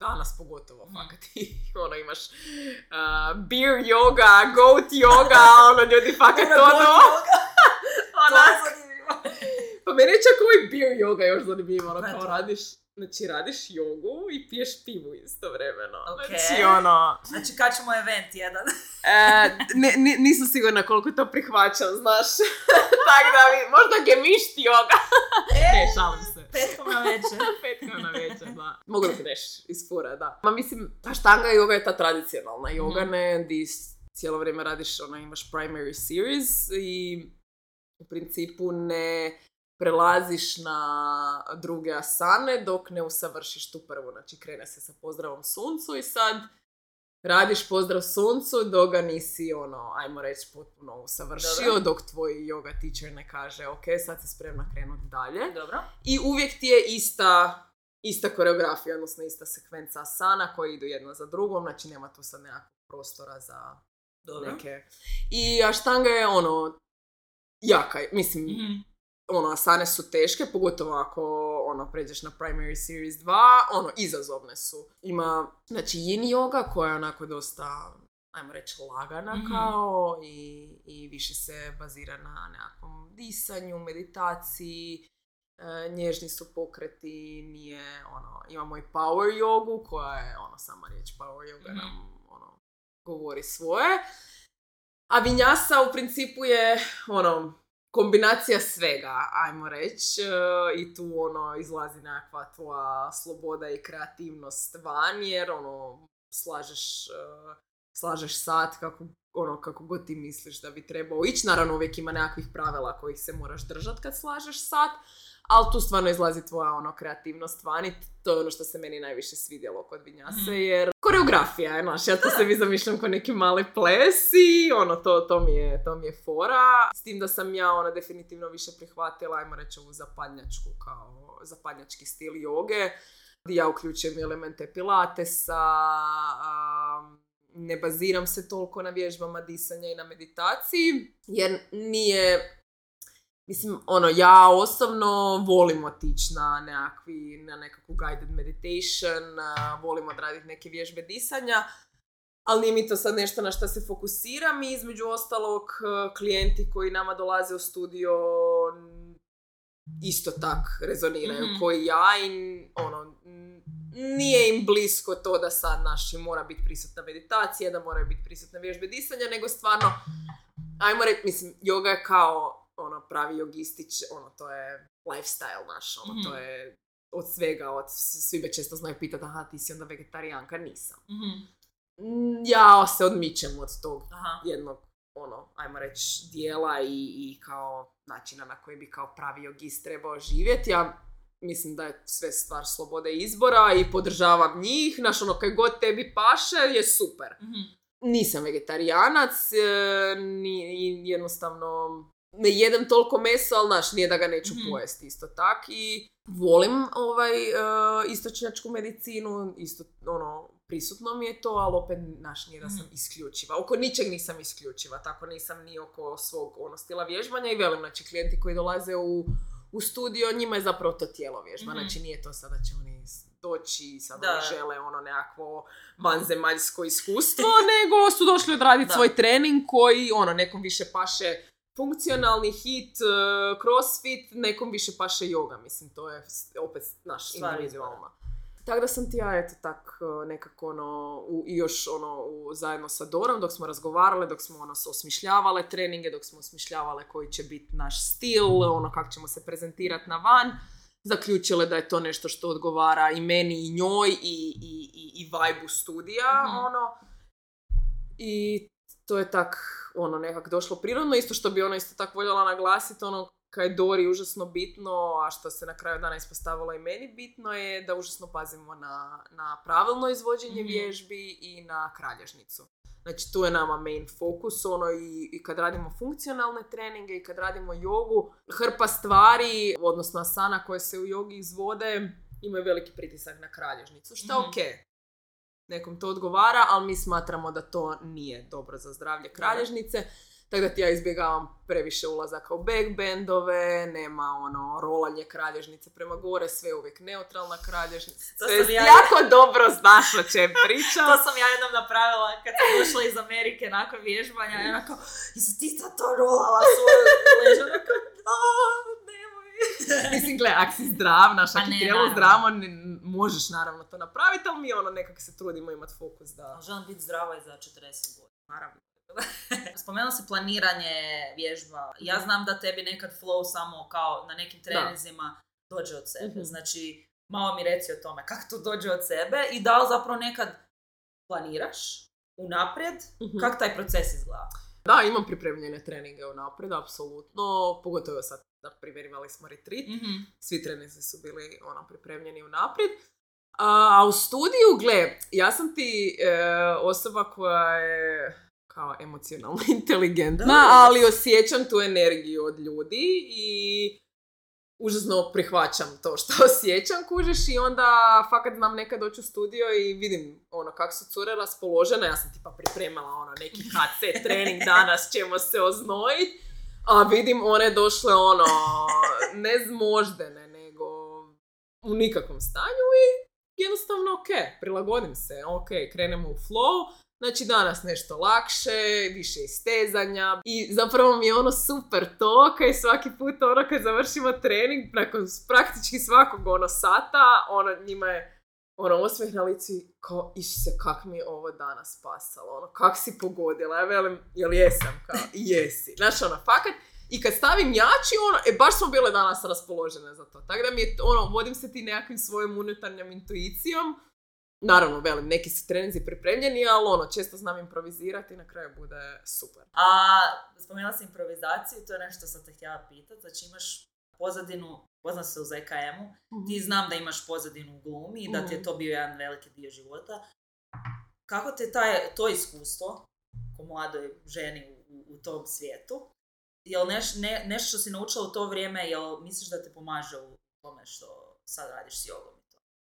Danas pogotovo, fakat. Mm. Ono, imaš uh, beer yoga, goat yoga, ono, ljudi, fakat ono. Onak. Pa meni je čak ovaj beer yoga još zanimljivo, ono, kao radiš. Znači, radiš jogu i piješ pivu istovremeno. Okay. Znači, ono... Znači, kad ćemo event jedan? e, ne, ne, nisam sigurna koliko to prihvaćam, znaš. Tako da mi, možda gemišti joga. E, ne, šalim se. Petkom na večer. Petkom na večer, da. Mogu da greš iz fura, da. Ma mislim, ta štanga joga je ta tradicionalna joga, mm. ne, di cijelo vrijeme radiš, ono, imaš primary series i u principu ne... prelaziš na druge asane dok ne usavršiš tu prvu. Znači, krene se sa pozdravom suncu i sad radiš pozdrav suncu dok ga nisi, ono, ajmo reći, potpuno usavršio. Dobro. Dok tvoj yoga teacher ne kaže, ok, sad si spremna krenuti dalje. Dobro. I uvijek ti je ista, ista koreografija, odnosno ista sekvenca asana koji idu jedna za drugom, znači nema tu sad nekakvog prostora za Dobro. Neke. I aštanga je, ono, jaka, mislim... Mm-hmm. Ono, asane su teške, pogotovo ako, ono, pređeš na primary series dva, ono, izazovne su. Ima, znači, yin yoga koja je onako dosta, ajmo reći, lagana kao mm-hmm. i, i više se bazira na nekakvom disanju, meditaciji, e, nježni su pokreti, nije, ono, imamo i power jogu koja je, ono, sama riječ power yoga mm-hmm. nam, ono, govori svoje. A vinjasa u principu je, ono, kombinacija svega, ajmo reći, i tu ono izlazi nekakva tvoja sloboda i kreativnost van, jer ono slažeš slažeš sat kako, ono, kako god ti misliš da bi trebao ići. Naravno, uvijek ima nekakvih pravila kojih se moraš držati kad slažeš sat, ali tu stvarno izlazi tvoja ono, kreativnost vani. To je ono što se meni najviše svidjelo kod Vinjase, jer koreografija je naš. Ja to se vi zamišljam ko neki mali ples i ono, to, to, mi je, to mi je fora. S tim da sam ja ona definitivno više prihvatila, ajmo reći, ovu zapadnjačku kao zapadnjački stil joge. Ja uključujem elemente pilatesa, um, ne baziram se toliko na vježbama disanja i na meditaciji, jer nije... Mislim, ono, ja osobno volim otići na nekakvi, na nekakvu guided meditation, volim odraditi neke vježbe disanja, ali nije mi to sad nešto na što se fokusiram i između ostalog klijenti koji nama dolaze u studio isto tak rezoniraju mm. koji ja i ono, nije im blisko to da sad naši mora biti prisutna meditacija, da moraju biti prisutne vježbe disanja, nego stvarno, ajmo reći, mislim, joga je kao ono, pravi jogistić, ono, to je lifestyle naš, ono, mm. to je od svega, od, svi me često znaju pitati, aha, ti si onda vegetarijanka, nisam. Mm. Ja se odmičem od tog aha. jednog, ono, ajmo reći, dijela i, i kao načina na koji bi kao pravi jogist trebao živjeti. Ja mislim da je sve stvar slobode izbora i podržavam njih, znaš, ono, kaj god tebi paše je super. Mm. Nisam vegetarijanac, ni, jednostavno... Ne jedem toliko mesa, ali naš, nije da ga neću mm. pojesti isto tak. I volim ovaj, uh, istočnjačku medicinu, isto, ono, prisutno mi je to, ali opet naš, nije da sam isključiva. Oko ničeg nisam isključiva, tako nisam ni oko svog ono, stila vježbanja. I velim, znači, klijenti koji dolaze u, u studio, njima je zapravo to tijelo vježba. Mm. Znači, nije to sada će oni doći i sad da. žele ono nekakvo vanzemaljsko iskustvo, nego su došli odraditi svoj trening koji ono, nekom više paše funkcionalni hit, crossfit, nekom više paše joga, mislim, to je opet naš individualno. Tako da sam ti ja, eto, tak nekako, ono, u, još, ono, u, zajedno sa Dorom, dok smo razgovarale, dok smo, ono, osmišljavale treninge, dok smo osmišljavale koji će biti naš stil, ono, kako ćemo se prezentirati na van, zaključile da je to nešto što odgovara i meni i njoj i, i, i, i vibe-u studija, mm-hmm. ono, i to je tak, ono, nekak došlo prirodno, isto što bi ona isto tako voljela naglasiti, ono, kaj je Dori užasno bitno, a što se na kraju dana ispostavilo i meni bitno je da užasno pazimo na, na pravilno izvođenje mm-hmm. vježbi i na kralježnicu. Znači, tu je nama main fokus, ono, i, i kad radimo funkcionalne treninge i kad radimo jogu, hrpa stvari, odnosno asana koje se u jogi izvode, imaju veliki pritisak na kralježnicu, što je mm-hmm. okej. Okay. Nekom to odgovara, ali mi smatramo da to nije dobro za zdravlje kralježnice. Tako da ti ja izbjegavam previše ulazaka u backbendove, nema ono rolanje kralježnice prema gore, sve je uvijek neutralna kralježnica. To sve sam ja... jako dobro znaš o čem pričam. To sam ja jednom napravila kad sam došla iz Amerike nakon vježbanja. I onako, jesi ti to rolala svoju ležanu? Mislim, gledaj, ako si zdrav, naša tijelo zdravo, ne, možeš naravno to napraviti, ali mi ono nekako se trudimo imati fokus da... Želim biti zdrava i za četrdeset godina, naravno. Spomenula si planiranje vježba. Ja znam da tebi nekad flow samo kao na nekim treninzima dođe od sebe. Mm-hmm. Znači, malo mi reci o tome kako to dođe od sebe i da li zapravo nekad planiraš unaprijed, mm-hmm. kako taj proces izgleda? Da, imam pripremljene treninge unaprijed, apsolutno, pogotovo sad. Pripremali smo retreat, mm-hmm. svi treninzi su bili ono, pripremljeni unaprijed. A, a u studiju, gle, ja sam ti e, osoba koja je kao emocionalno inteligentna, da, ali osjećam tu energiju od ljudi i užasno prihvaćam to što osjećam, kužeš, i onda fakat nam nekad doći u studio i vidim ono kako su cure raspoložene. Ja sam tipa pripremala ono neki ha ce trening, danas ćemo se oznojiti. A vidim, one došle, ono, ne zmoždene, nego u nikakvom stanju i jednostavno, ok, prilagodim se, ok, krenemo u flow, znači danas nešto lakše, više istezanja i zapravo mi je ono super to, kaj svaki put, ono, kad završimo trening, nakon praktički svakog, ono, sata, ono, njima je ono, osmeh na licu, kao, Isuse, kak mi je ovo danas pasalo, ono, kak si pogodila, ja velim, jel jesam, kao, jesi. Znaš, ono, fakat, i kad stavim jači, ono, e, baš smo bile danas raspoložene za to, tako da mi je, ono, vodim se ti nekakvim svojom unutarnjom intuicijom Naravno, velim, neki su treninzi pripremljeni, ali ono, često znam improvizirati i na kraju bude super. A spomenula sam improvizaciju, to je nešto sam te htjela pitati. Znači imaš pozadinu, poznam se u Z K M-u, mm-hmm. ti znam da imaš pozadinu u glumi i da mm-hmm. ti je to bio jedan veliki dio života. Kako te taj, to iskustvo, ko mladoj ženi u, u, u tom svijetu, jel neš, ne, nešto što si naučila u to vrijeme, jel misliš da te pomaže u tome što sad radiš s jogom?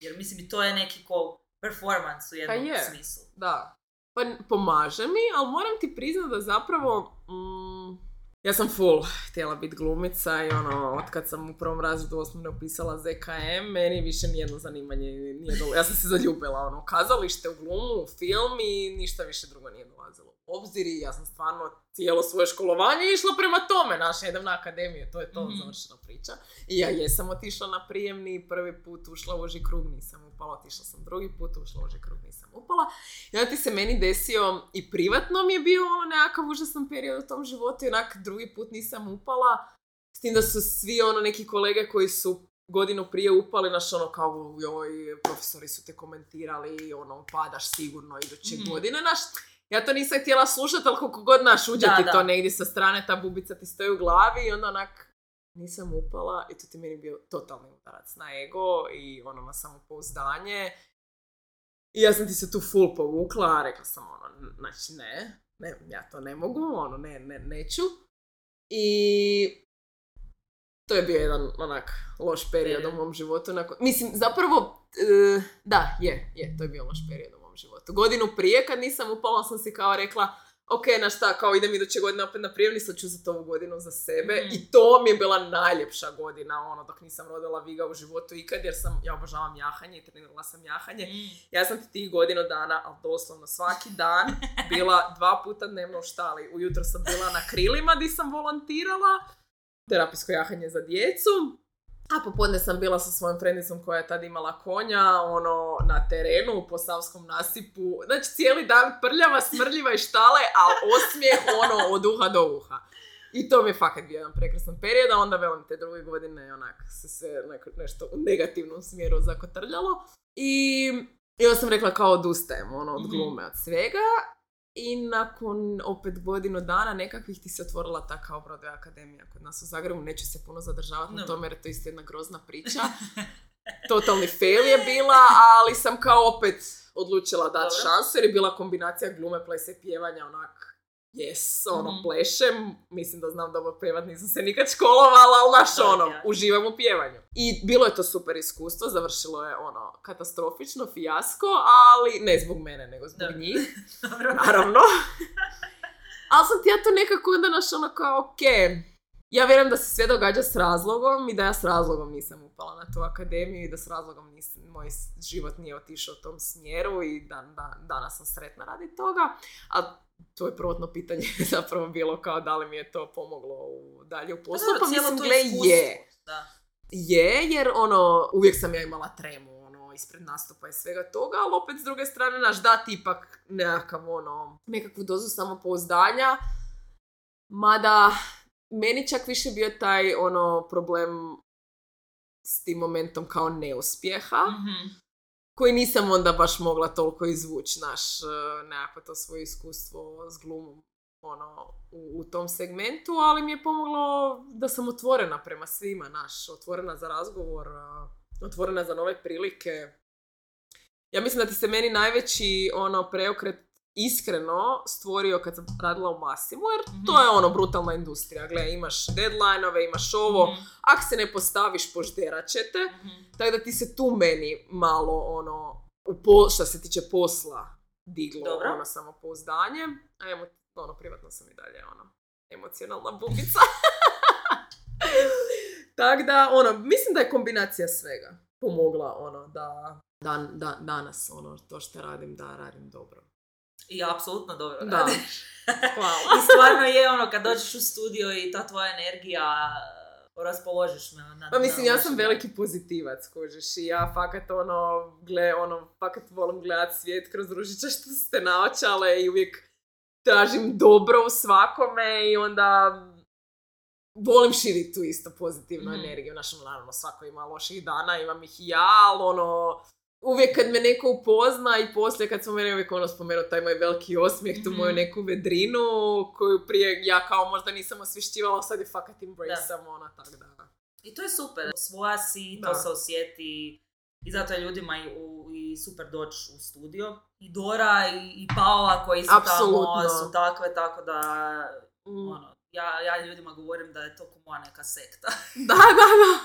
Jer mislim i to je neki ko performance u jednom je, smislu. Da. Pa pomaže mi, ali moram ti priznat da zapravo mm, ja sam full htjela biti glumica i ono, od kad sam u prvom razredu osnovne upisala Z K M, meni više nijedno zanimanje nije dolazilo. Ja sam se zaljubila, ono, kazalište, u glumu, u film i ništa više drugo nije dolazilo u obzir i ja sam stvarno cijelo svoje školovanje išla prema tome, naša jedem na akademiju, to je to, mm-hmm. završena priča. I ja jesam otišla na prijemni, prvi put ušla u oži krug, nisam upala, otišla sam drugi put, ušla u oži krug, nisam upala. I onda ti se meni desio, i privatno mi je bio ono nekakav užasan period u tom životu, i onak drugi put nisam upala, s tim da su svi ono neki kolege koji su godinu prije upali, naš ono kao, joj, profesori su te komentirali, ono, padaš sigurno iduće mm-hmm. godine, naš... Ja to nisam htjela slušati, ali koliko god naš uđe ti to negdje sa strane, ta bubica ti stoji u glavi i onda onak nisam upala i to ti meni bio totalni udarac na ego i ono na samopouzdanje. I ja sam ti se tu full povukla, rekla sam ono, znači ne, ne, ja to ne mogu, ono ne, ne, neću. I to je bio jedan onak loš period u mom životu. Nakon... Mislim, zapravo, uh, da, je, je, to je bio loš period životu. Godinu prije kad nisam upala sam si kao rekla, ok, na šta, kao idem iduće godine opet na prijemni, sad ću za to godinu za sebe mm. i to mi je bila najljepša godina, ono, dok nisam rodila Viga u životu ikad, jer sam, ja obožavam jahanje i trenirala sam jahanje. Mm. Ja sam ti tih godinu dana, ali doslovno svaki dan, bila dva puta dnevno u štali. Ujutro sam bila na krilima di sam volontirala, terapijsko jahanje za djecu. A popodne sam bila sa svojom frendicom koja je tad imala konja, ono, na terenu, u posavskom nasipu. Znači, cijeli dan prljava, smrljiva i štale, ali osmijeh, ono, od uha do uha. I to mi je fakat bio jedan prekrasan period, a onda, velim, te druge godine, onak, se sve nešto u negativnom smjeru zakotrljalo. I, i onda sam rekla kao odustajem, ono, od glume, od svega. I nakon opet godinu dana nekakvih ti se otvorila ta kao Broadway akademija kod nas u Zagrebu. Neću se puno zadržavati no. na tome jer to je isto jedna grozna priča. Totalni fail je bila, ali sam kao opet odlučila dati šansu jer je bila kombinacija glume, plesa i pjevanja, onak yes, ono mm-hmm. plešem. Mislim da znam dobro pjevat, nisam se nikad školovala, ali naš ono, ja. Uživam u pjevanju. I bilo je to super iskustvo, završilo je ono katastrofično, fijasko, ali ne zbog mene, nego zbog da. Njih, naravno. Ali sam ti ja to nekako onda naš ono kao, ok, ja vjerujem da se sve događa s razlogom i da ja s razlogom nisam upala na tu akademiju i da s razlogom nisam, moj život nije otišao u tom smjeru i dan, dan, danas sam sretna radi toga. A to je prvotno pitanje je zapravo bilo kao da li mi je to pomoglo u dalje u poslu, pa mislim gle je. Da. Je, jer ono, uvijek sam ja imala tremu, ono, ispred nastupa i svega toga, ali opet s druge strane naš dat ipak nekakav, ono, nekakvu dozu samopouzdanja, mada meni čak više bio taj, ono, problem s tim momentom kao neuspjeha. Mm-hmm. Koji nisam onda baš mogla toliko izvući naš nekako to svoje iskustvo s glumom ono, u, u tom segmentu, ali mi je pomoglo da sam otvorena prema svima, naš, otvorena za razgovor, otvorena za nove prilike. Ja mislim da ti se meni najveći ono, preokret iskreno stvorio kad sam radila u Massimu, jer mm-hmm. to je ono brutalna industrija. Gle, imaš deadline-ove, imaš ovo, mm-hmm. ako se ne postaviš, požderat ćete. Mm-hmm. Tako da ti se tu meni malo, ono, upo- što se tiče posla, diglo Dobro. Ono samopouzdanje. A emo, ono, privatno sam i dalje, ono, emocionalna bubica. Tako da, ono, mislim da je kombinacija svega pomogla, ono, da, da, da danas, ono, to što radim, da radim dobro. I apsolutno dobro radiš. Hvala. I stvarno je ono, kad dođeš u studio i ta tvoja energija raspoložiš me. Na, pa mislim, na ja sam veliki pozitivac, kužiš. I ja fakat ono, gle, ono, fakat volim gledati svijet kroz ružiča što ste naočale i uvijek tražim dobro u svakome i onda volim širiti tu isto pozitivnu mm. energiju. Naš, naravno, svako ima loših dana, imam ih i ja, ali ono... uvijek kad me neko upozna i poslije kad smo mene uvijek ono spomenuo taj moj veliki osmijeh, tu mm-hmm. moju neku vedrinu koju prije ja kao možda nisam osvješćivala, sad je fakat embrace-am ona, tak da. I to je super, svoja si, to da. Se osjeti i zato je ljudima i, u, i super doći u studio. I Dora i, i Paola koji su Absolutno. Tamo su takve, tako da mm. ono, ja, ja ljudima govorim da je to ko moja neka sekta. Da, da, da.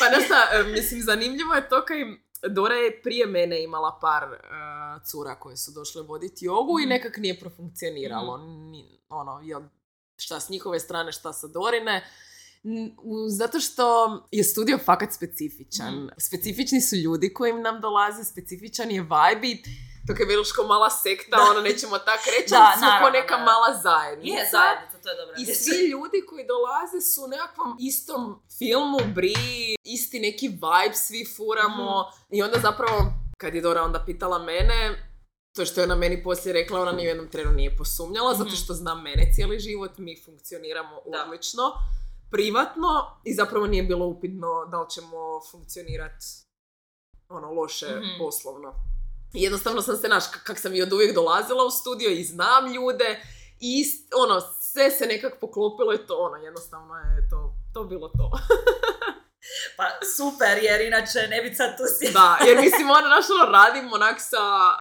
Pa nešto, mislim, zanimljivo je to kad im Dora je prije mene imala par uh, cura koje su došle voditi jogu mm. i nekak nije profunkcioniralo. Mm. Ni, ono, šta s njihove strane, šta sa Dorine. Zato što je studio fakat specifičan. Mm. Specifični su ljudi koji nam dolaze, specifičan je vibe i to je veliko mala sekta, da. Ono nećemo tako reći, da, smo naravno, ko neka naravno. Mala zajednica. Je, zajednica, to je dobra. I svi ljudi koji dolaze su u nekakvom istom filmu, briji, isti neki vibe, svi furamo. Mm. I onda zapravo, kad je Dora onda pitala mene, to što je ona meni poslije rekla, ona ni u jednom trenu nije posumnjala, mm. zato što zna mene cijeli život, mi funkcioniramo da. Odlično. Privatno i zapravo nije bilo upitno da li ćemo funkcionirati ono loše mm-hmm. poslovno. I jednostavno sam se naš, kak sam i od uvijek dolazila u studio i znam ljude i ono, sve se nekak poklopilo i to ono, jednostavno je to, to bilo to. Pa super, jer inače ne bi sad tu si. Da, jer mislim, ono, naš, ono, radim onak sa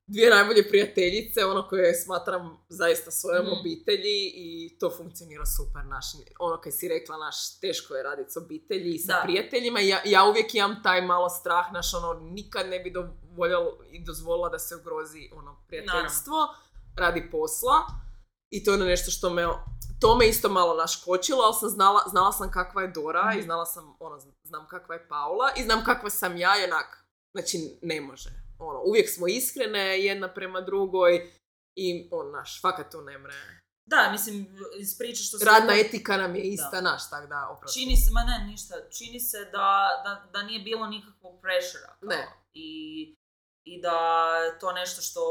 dvije najbolje prijateljice, ono koje smatram zaista svojom mm. obitelji i to funkcionira super. Naš, ono kaj si rekla, naš, teško je raditi s obitelji i sa da. Prijateljima. Ja, ja uvijek imam taj malo strah, naš, ono, nikad ne bi dovoljala i dozvolila da se ugrozi, ono, prijateljstvo, Naravno. Radi posla. I to je ono nešto što me, to me isto malo naškočilo, ali sam znala, znala sam kakva je Dora mm-hmm. i znala sam, ono, znam kakva je Paula i znam kakva sam ja, jednak, znači ne može. Ono, uvijek smo iskrene jedna prema drugoj i on naš, fakat to ne mre. Da, mislim, iz priče što se... Radna je... etika nam je ista da. Naš, tak da, oprosti. Čini se, ma ne, ništa, čini se da, da, da nije bilo nikakvog pressure-a. Ne. I... I da to nešto što,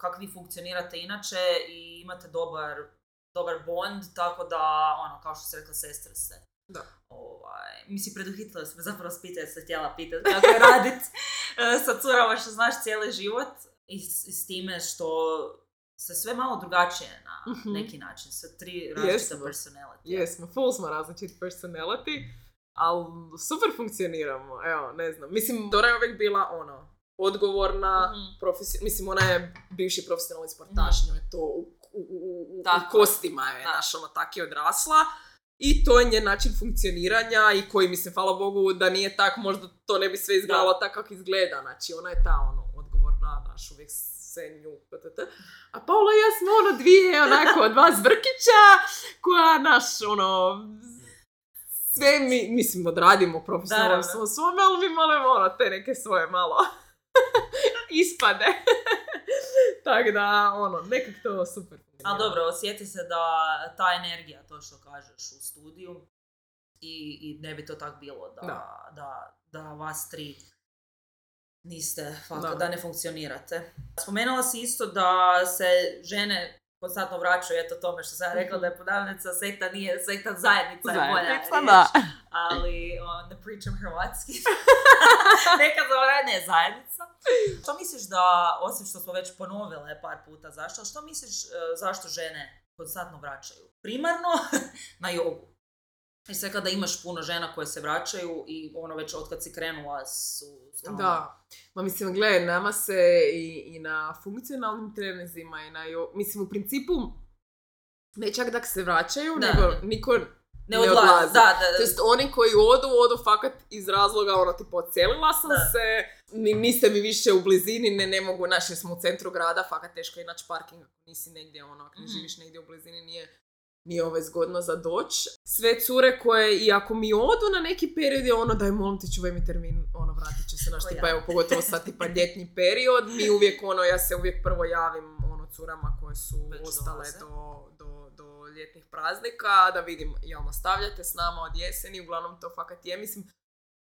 kako vi funkcionirate inače i imate dobar, dobar bond, tako da, ono, kao što se rekla, sestre se. Da. Ovaj, mislim, preduhitila sam me zapravo s pitanje, se htjela pitati kako je radit sa curama što znaš cijeli život i s, i s time što se sve malo drugačije na mm-hmm. neki način, sve tri različita yes, personality. Jesmo, full smo različiti personality, ali super funkcioniramo, evo, ne znam. Mislim, Dora je uvijek bila, ono, odgovorna, mm-hmm. profesi- mislim ona je bivši profesionalni sportaš, mm-hmm. je to u, u, u, u kostima je, znaš, ono, tak je odrasla i to je njen način funkcioniranja i koji, mislim, hvala Bogu da nije tak, možda to ne bi sve izgledalo tako kako izgleda, znači ona je ta, ono, odgovorna, znaš, uvijek se nju, ttt. A Paula i ja smo, ono, dvije, onako, dva zvrkića koja, naš, ono... Sve mi, mislim, odradimo profesionalno svoj svome, ali mi malo, ono, te neke svoje malo... ispade. Tako da, ono, nekak to super. A dobro, osjeti se da ta energija, to što kažeš u studiju, i, i ne bi to tak bilo da, da. da, da vas tri niste, fakt, da. Da ne funkcionirate. Spomenula si isto da se žene konstantno vraćaju, eto tome što sam rekla da je podavnica, sekta nije, sekta zajednica je bolja riječ, ali on, ne pričam hrvatski, neka zavrana je zajednica. Što misliš da, osim što smo već ponovile par puta zašto, što misliš zašto žene konstantno vraćaju? Primarno na jogu. I sve kada imaš puno žena koje se vraćaju i ono već otkad si krenula su... Stalno. Da, ma mislim, gledaj, nama se i, i na funkcionalnim trenizima i na... Jo... Mislim, u principu, ne čak da se vraćaju, da. Nego niko ne odlazi. Ne odlazi. Da, da, da. Just, oni koji odu, odu fakat iz razloga, ono, tipo, odselila sam da. Se, niste mi više u blizini, ne, ne mogu, naš, jer smo u centru grada, fakat teško inač parking, nisi negdje, ono, ako ne živiš negdje u blizini, nije... nije ove zgodno za doć. Sve cure koje, i ako mi odu na neki period, je ono, daj, molim ti, čuvaj mi termin, ono, vratit će se naš, tipa, evo, pogotovo sad, tipa, ljetni period, mi uvijek, ono, ja se uvijek prvo javim, ono, curama koje su već ostale do, do, do ljetnih praznika, da vidim, jel, nastavljate s nama od jeseni, uglavnom to fakat je, mislim,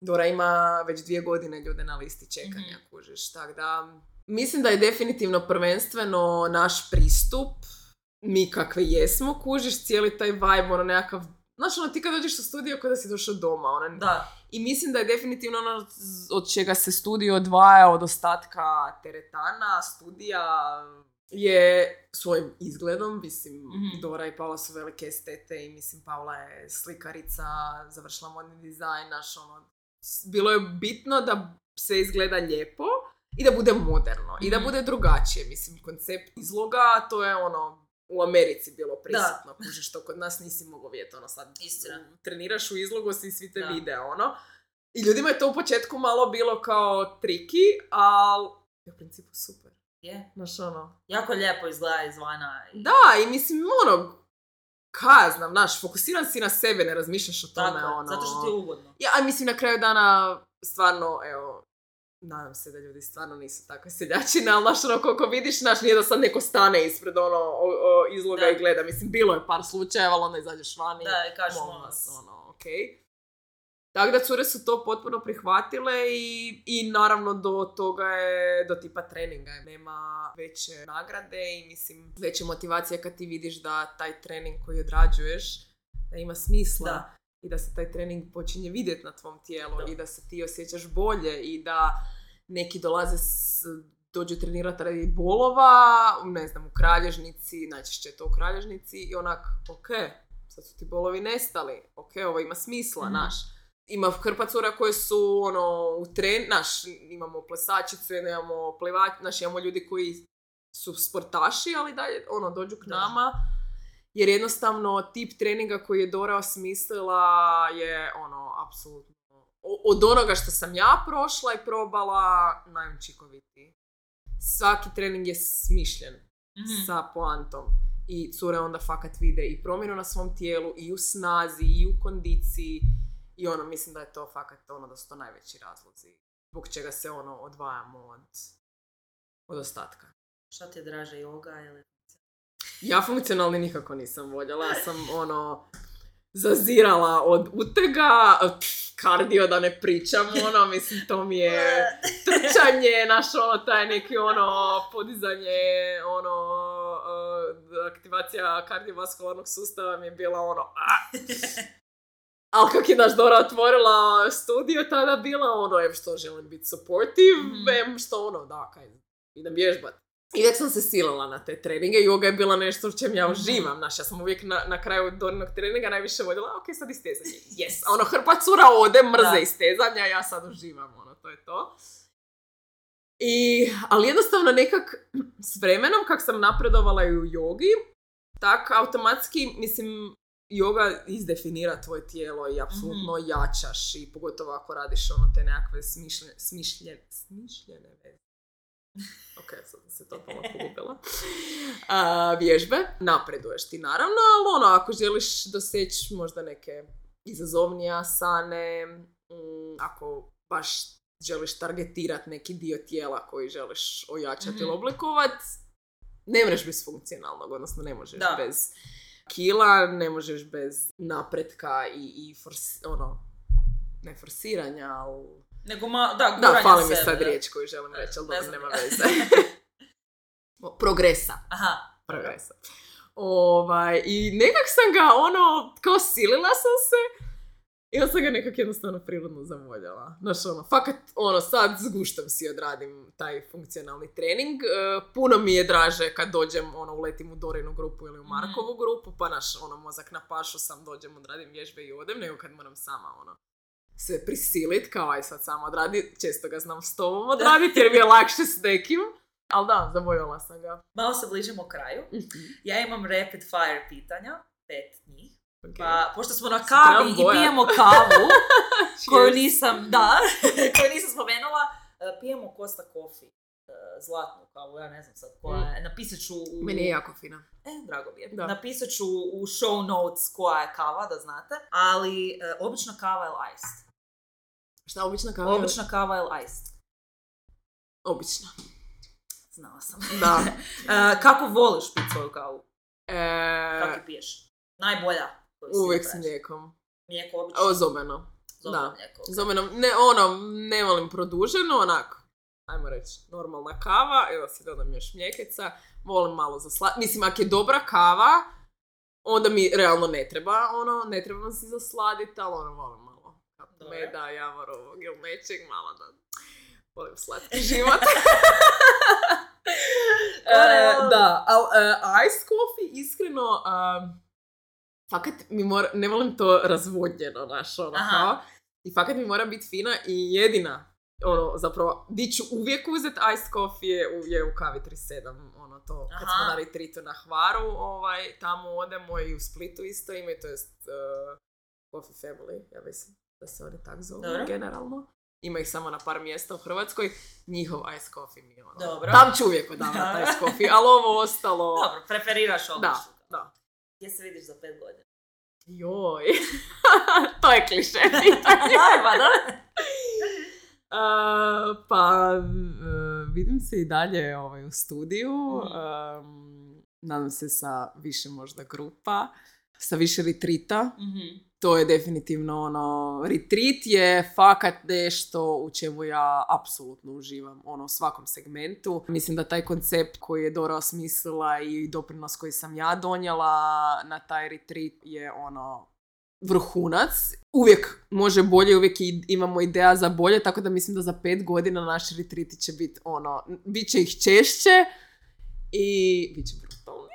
Dora ima već dvije godine ljude na listi čekanja, mm-hmm. kužiš, tak da, mislim da je definitivno prvenstveno naš pristup, mi kakve jesmo, kužiš cijeli taj vibe, ono nekakav, znaš, ono, ti kad dođeš u studio, kada si došao doma, ono, da. I mislim da je definitivno ono od čega se studij odvaja od ostatka teretana, studija, je svojim izgledom, mislim, mm-hmm. Dora i Paula su velike estete i mislim, Paula je slikarica, završila modni dizajn, naš ono, bilo je bitno da se izgleda lijepo i da bude moderno, mm-hmm. i da bude drugačije, mislim, koncept izloga, to je ono, u Americi bilo prisutno, kužiš, što kod nas nisi mogao vidjeti, ono sad Istina. Treniraš u izlogu, si svi te da. Vide, ono. I ljudima je to u početku malo bilo kao triki, ali je u principu super. Je. Znaš ono. Jako lijepo izgleda izvana. I... Da, i mislim, ono, ka znam, znaš, fokusiran si na sebe, ne razmišljaš o tome, tako, ono. Zato što ti je ugodno. Ja, a mislim, na kraju dana, stvarno, evo, nadam se da ljudi stvarno nisu takve seljačine, ali naš ono, koliko vidiš, naš nije da sad neko stane ispred ono o, o, izloga da. I gleda. Mislim, bilo je par slučajeva, ali onda izađeš vani. Da, i kažeš nas, ono, okej. Okay. Tako da cure su to potpuno prihvatile i, i naravno do toga je, do tipa treninga. Nema veće nagrade i mislim veće motivacije kad ti vidiš da taj trening koji odrađuješ da ima smisla. Da. I da se taj trening počinje vidjeti na tvom tijelu da. I da se ti osjećaš bolje i da neki dolaze, s, dođu trenirati radi bolova, ne znam, u Kralježnici, najčešće je to u Kralježnici i onak, ok, sad su ti bolovi nestali, ok, ovo ima smisla, mm-hmm. naš. Ima hrpa cura koje su, ono, u tren, naš, imamo plesačicu, imamo plevač, naš, imamo ljudi koji su sportaši, ali dalje, ono, dođu k nama. Jer jednostavno tip treninga koji je Dora osmislila je ono, apsolutno, od onoga što sam ja prošla i probala, najučinkovitiji. Svaki trening je smišljen mm-hmm. sa poantom i cure onda fakat vide i promjenu na svom tijelu i u snazi i u kondiciji i ono, mislim da je to fakat ono, da su to najveći razlozi zbog čega se ono odvajamo od, od ostatka. Šta ti je draže, joga ili... Ja funkcionalni nikako nisam voljela, ja sam ono zazirala od utega, kardio da ne pričam, ono, mislim to mi je trčanje, naš ono, taj neki ono podizanje, ono, aktivacija kardiovaskularnog sustava mi je bila ono, a. Ali kako je naš Dora otvorila studio, tada bila ono, em što želim biti supportive, mm-hmm. em što ono, da, kaj, idem vježbati. I uvijek sam se silala na te treninge, joga je bila nešto u čem ja uživam, znaš, ja sam uvijek na, na kraju Dorinog treninga najviše voljela, ok, sad istezanje, yes, a ono hrpa cura ode, mrze istezanja, ja sad uživam, ono, to je to. I, ali jednostavno nekak, s vremenom, kak sam napredovala i u jogi, tak automatski, mislim, joga izdefinira tvoje tijelo i apsolutno mm-hmm. jačaš i pogotovo ako radiš ono te nekakve smišljene, smišljene, smišljene veze. Ok, sad se to malo pogubila. A, vježbe, napreduješ ti naravno, ali ono, ako želiš doseći možda neke izazovnije asane, m, ako baš želiš targetirati neki dio tijela koji želiš ojačati mm-hmm. ili oblikovati, ne možeš bez funkcionalnog, odnosno ne možeš da. Bez kila, ne možeš bez napretka i, i forsi, ono, ne forsiranja, ali... Nego ma, da, da, fali mi sad riječ koju želim reći, ali dobro, nema veze. Progresa. Aha. Progresa. Ovaj, i nekak sam ga, ono, kao silila sam se, i onda sam ga nekak jednostavno prirodno zavoljela. Znaš, ono, fakat, ono, sad s guštom si odradim taj funkcionalni trening. E, puno mi je draže kad dođem, ono, uletim u Dorinu grupu ili u Markovu mm. grupu, pa naš, ono, mozak na pašu, sam dođem, odradim vježbe i odem, nego kad moram sama, ono. Se prisilit, kao aj sad samo odraditi, često ga znam s tobom odraditi jer mi je lakše s nekim, ali da, zavoljela sam ga. Malo se bližimo kraju, ja imam rapid fire pitanja, pet njih, okay. Pa pošto smo na kavi i pijemo kavu, koju nisam, da, koju nisam spomenula, pijemo Costa Coffee, zlatnu kavu, ja ne znam sad koja je, napisat ću u... Meni je jako fina. E, drago mi je. Da. Napisat ću u show notes koja je kava, da znate, ali obična kava je iced. Šta, obična kava? Obična ili... kava ili iced? Obična. Znala sam. Da. E, kako voliš pit svoju kavu? E... Kako piješ? Najbolja? Uvijek s mlijekom. Mlijeko obično? O, zobeno. Zobeno mlijeko. Okay. Zobeno, ne, ono, ne volim produženo, onako. Ajmo reći, normalna kava, evo si dodam još mlijekeca. Volim malo za slatko. Mislim, ako je dobra kava, onda mi realno ne treba, ono, ne trebam si zasladiti, ali ono, volim malo. meda, javorovog ili nečeg, malo da volim slatki život. uh, da, ali uh, ice coffee, iskreno, uh, fakat mi mora, ne volim to razvodnjeno, naš, ono, kao, i fakat mi mora biti fina i jedina, ono, zapravo, di ću uvijek uzeti ice coffee je, je u Kavi trideset sedam, ono, to, kad Aha. smo na retreatu na Hvaru, ovaj, tamo odemo i u Splitu isto ime, to jest uh, Coffee Family, ja mislim da se oni tak zovu, Dobro. generalno. Ima ih samo na par mjesta u Hrvatskoj, njihov ice coffee mi je ono. Dobro. Tam ću uvijek odavljati ice coffee, ali ovo ostalo... Dobro, preferiraš ovo. Da, da. Gdje se vidiš za pet godina? Joj, to je kliše pitanje. Uh, pa uh, vidim se i dalje ovaj, u studiju, mm-hmm. um, nadam se sa više možda grupa, sa više retrita, mm-hmm. to je definitivno ono, retrit je fakat nešto u čemu ja apsolutno uživam, ono, u svakom segmentu. Mislim da taj koncept koji je Dora osmislila i doprinos koji sam ja donijela na taj retrit je ono vrhunac. Uvijek može bolje, uvijek imamo ideja za bolje, tako da mislim da za pet godina naši retriti će biti ono, bit će ih češće i bit će brutalni.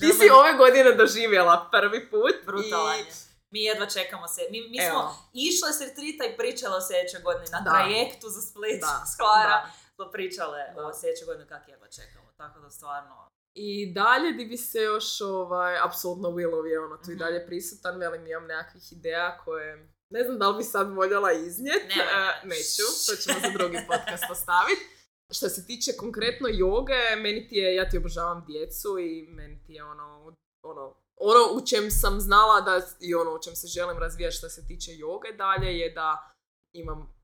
Ti si ove godine doživjela prvi put. Brutalanje. I... Mi jedva čekamo se. Mi, mi smo išle s retrita i pričale o sljedećoj godini na da. trajektu za Split, s Hvara. To pričale da. o sljedećoj godini kako jedva čekamo. Tako da stvarno... I dalje di bi se još, ovaj, apsolutno Willow je ono tu mm-hmm. i dalje prisutan, velim imam nekakvih ideja koje ne znam da li bi sad voljela iznijeti, ne, ne, ne. neću, to ćemo za drugi podcast ostaviti. Što se tiče konkretno joge, meni ti je, ja ti obožavam djecu i meni ti je ono, ono, ono u čem sam znala da i ono u čem se želim razvijati što se tiče joge dalje je da imam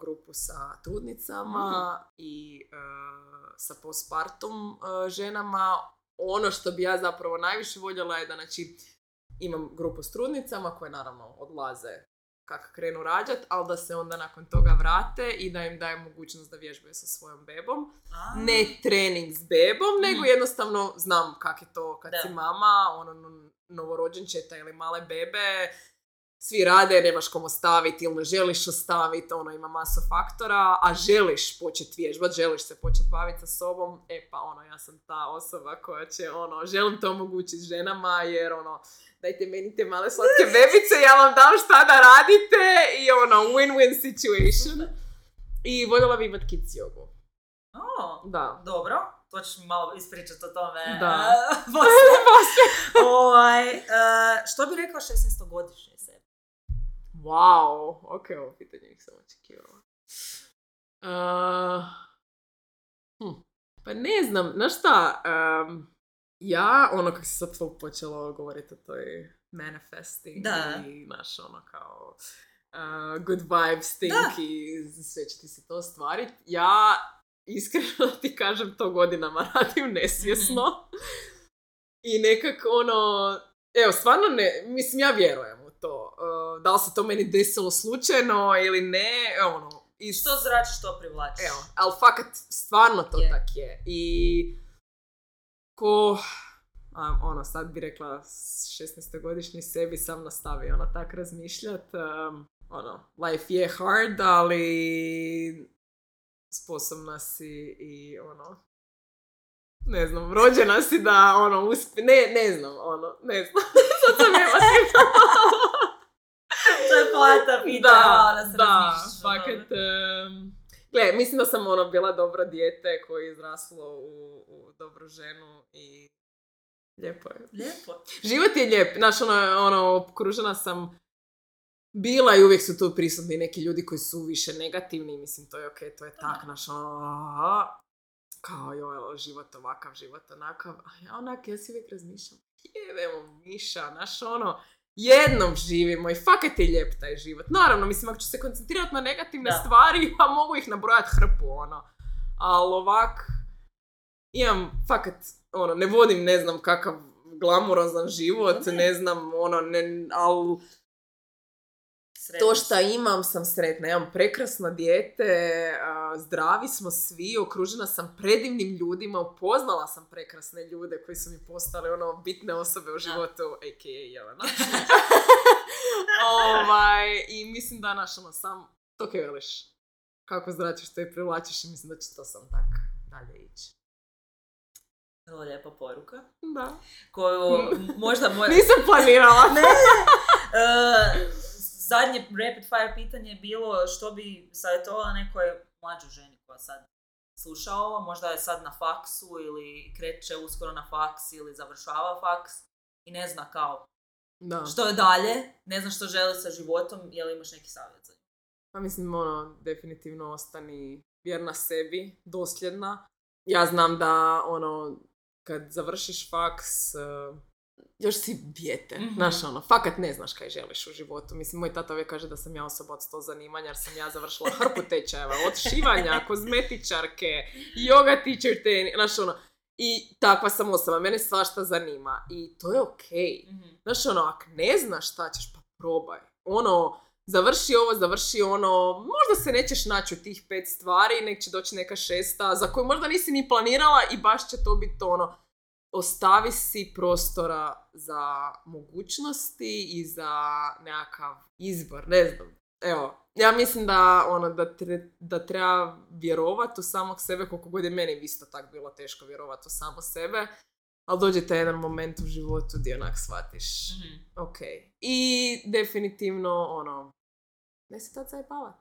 grupu sa trudnicama mm-hmm. i uh, sa postpartum uh, ženama. Ono što bi ja zapravo najviše voljela je da, znači, imam grupu s trudnicama koje naravno odlaze kako krenu rađat, ali da se onda nakon toga vrate i da im daje mogućnost da vježbaju sa svojom bebom. A. Ne trening s bebom, nego mm. jednostavno znam kak je to kad da. si mama, ono, novorođenčeta ili male bebe. Svi rade, nemaš kom ostaviti ili ne želiš ostaviti, ono, ima masu faktora, a želiš početi vježbati, želiš se početi baviti sa sobom, e pa ono, ja sam ta osoba koja će, ono, želim to omogućiti ženama jer, ono, dajte meni te male slatke bebice, ja vam dam šta da radite i, ono, win-win situation. I voljela bi imati kids jogu. Oh, da. Dobro, to ćeš mi malo ispričati o tome. Da. Ovaj, uh, što bi rekao šesnaestogodišnji? Wow, ok, ovo pitanje ih sam očekivala. Uh, hm, pa ne znam, znaš šta, um, ja, ono, kako se sad to počelo govoriti o toj manifesting da. i naš, ono, kao uh, good vibes thing da. i sve će ti se to ostvariti, ja iskreno ti kažem to godinama radim nesvjesno mm-hmm. i nekako, ono, evo, stvarno ne, mislim, ja vjerujem. To. Da li se to meni desilo slučajno ili ne, ono... I... Što zračiš, to privlačiš. Evo, ali fakat, stvarno to je. tak je. I ko, a, ono, sad bi rekla šesnaestogodišnji sebi sam nastavio, ono, tak razmišljat. Um, ono, life je hard, ali sposobna si i, ono... Ne znam, rođena si da, ono, uspi... Ne, ne znam, ono, ne znam. Sad sam je vašim... To je plata pitala, da se razmišljaš. Da, fakat... Um, gle, mislim da sam, ono, bila dobro dijete koje je izraslo u, u dobru ženu i... Lijepo je. Lijepo. Život je lijep. Znaš, ono, ono, okružena sam bila i uvijek su tu prisutni neki ljudi koji su više negativni. Mislim, to je okej, okay, to je tak, znaš, ono... Kao, joj, život ovakav, život onakav. A ja onak, ja si uvijek razmišljam. Jebemo miša, naš, ono... Jednom živimo i fakat je lijep taj život. Naravno, mislim, ako ću se koncentrirati na negativne da. stvari, pa mogu ih nabrojati hrpu, ono. Ali ovak, imam fakat, ono, ne vodim, ne znam kakav glamurozan život, ne, ne znam, ono, ne, ali to šta imam sam sretna. Imam prekrasno dijete, zdravi smo svi, okružena sam predivnim ljudima, upoznala sam prekrasne ljude koji su mi postali, ono, bitne osobe u životu, a ka a. Jelena. Ovaj, i mislim da našamo sam to kaj veliš. Kako zdraćiš to i privlačiš i mislim da će to sam tak dalje ići. Vrlo lijepa poruka. Da. Koju možda... Moj... Nisam planirala. Ne. Uh, zadnje rapid fire pitanje je bilo što bi savjetovala nekoj mlađoj ženi koja sad sluša ovo. Možda je sad na faksu ili kreće uskoro na faks ili završava faks i ne zna kao da. Što je dalje, ne zna što želi sa životom, je li imaš neki savjet za nju? Pa mislim, ono, definitivno ostani vjerna sebi, dosljedna. Ja znam da, ono, kad završiš faks, uh, još si dijete, mm-hmm. znaš, ono, fakat ne znaš kaj želiš u životu. Mislim, moj tata uvijek kaže da sam ja osoba od sto zanimanja, jer sam ja završila hrpu tečajeva, od šivanja, kozmetičarke, yoga teacher, ten, znaš, ono, i takva sam osoba, mene svašta zanima i to je okej. Okay. Mm-hmm. Znaš, ono, ako ne znaš šta ćeš, pa probaj, ono... Završi ovo, završi ono, možda se nećeš naći u tih pet stvari, nek će doći neka šesta za koju možda nisi ni planirala i baš će to biti ono, ostavi si prostora za mogućnosti i za nekakav izbor, ne znam. Evo, ja mislim da, ono, da, tre, da treba vjerovati u samog sebe, koliko god je meni isto tako bilo teško vjerovati u samo sebe. Ali dođe taj jedan moment u životu gdje onak shvatiš. Mm-hmm. Ok. I definitivno, ono, ne se tad zajebavati.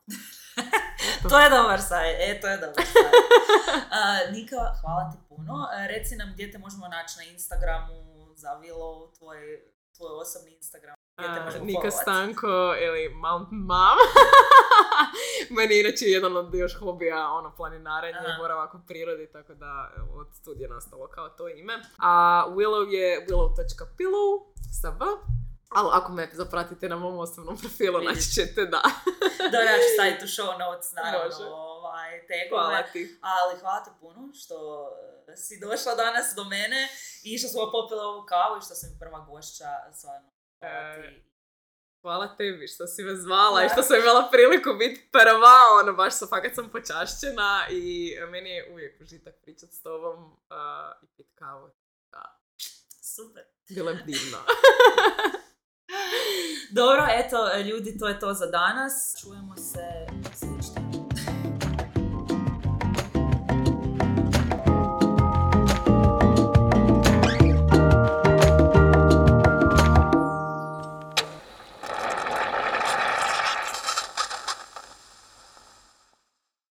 To je dobar saj. E, to je dobar saj. Uh, Nika, hvala ti puno. Reci nam gdje te možemo naći na Instagramu za Villow, tvoj, tvoj osobni Instagram. Gdje te možemo uh, Nika followati? Stanko ili Mountain Mom. Meni inače jedan od još hobija, ono, planinarenje, uh-huh. boravak u prirodi, tako da od studija nastalo kao to ime. A Villow je Villow.pillow sa V, ali ako me zapratite na mom osobnom profilu, naći ćete da. Dora, ja ću staviti u show notes, naravno, ovaj, tegove. Hvala ti. Ali hvala te puno što si došla danas do mene i što smo popila ovu kavu i što sam prva gošća, stvarno, hvala ti. Hvala tebi što si me zvala i što sam imala priliku biti prva, ono, baš sam, fakat sam počašćena i meni je uvijek užitak pričat s tobom uh, i pit kavu. Da. Super. Bilo je divno. Dobro, eto, ljudi, to je to za danas. Čujemo.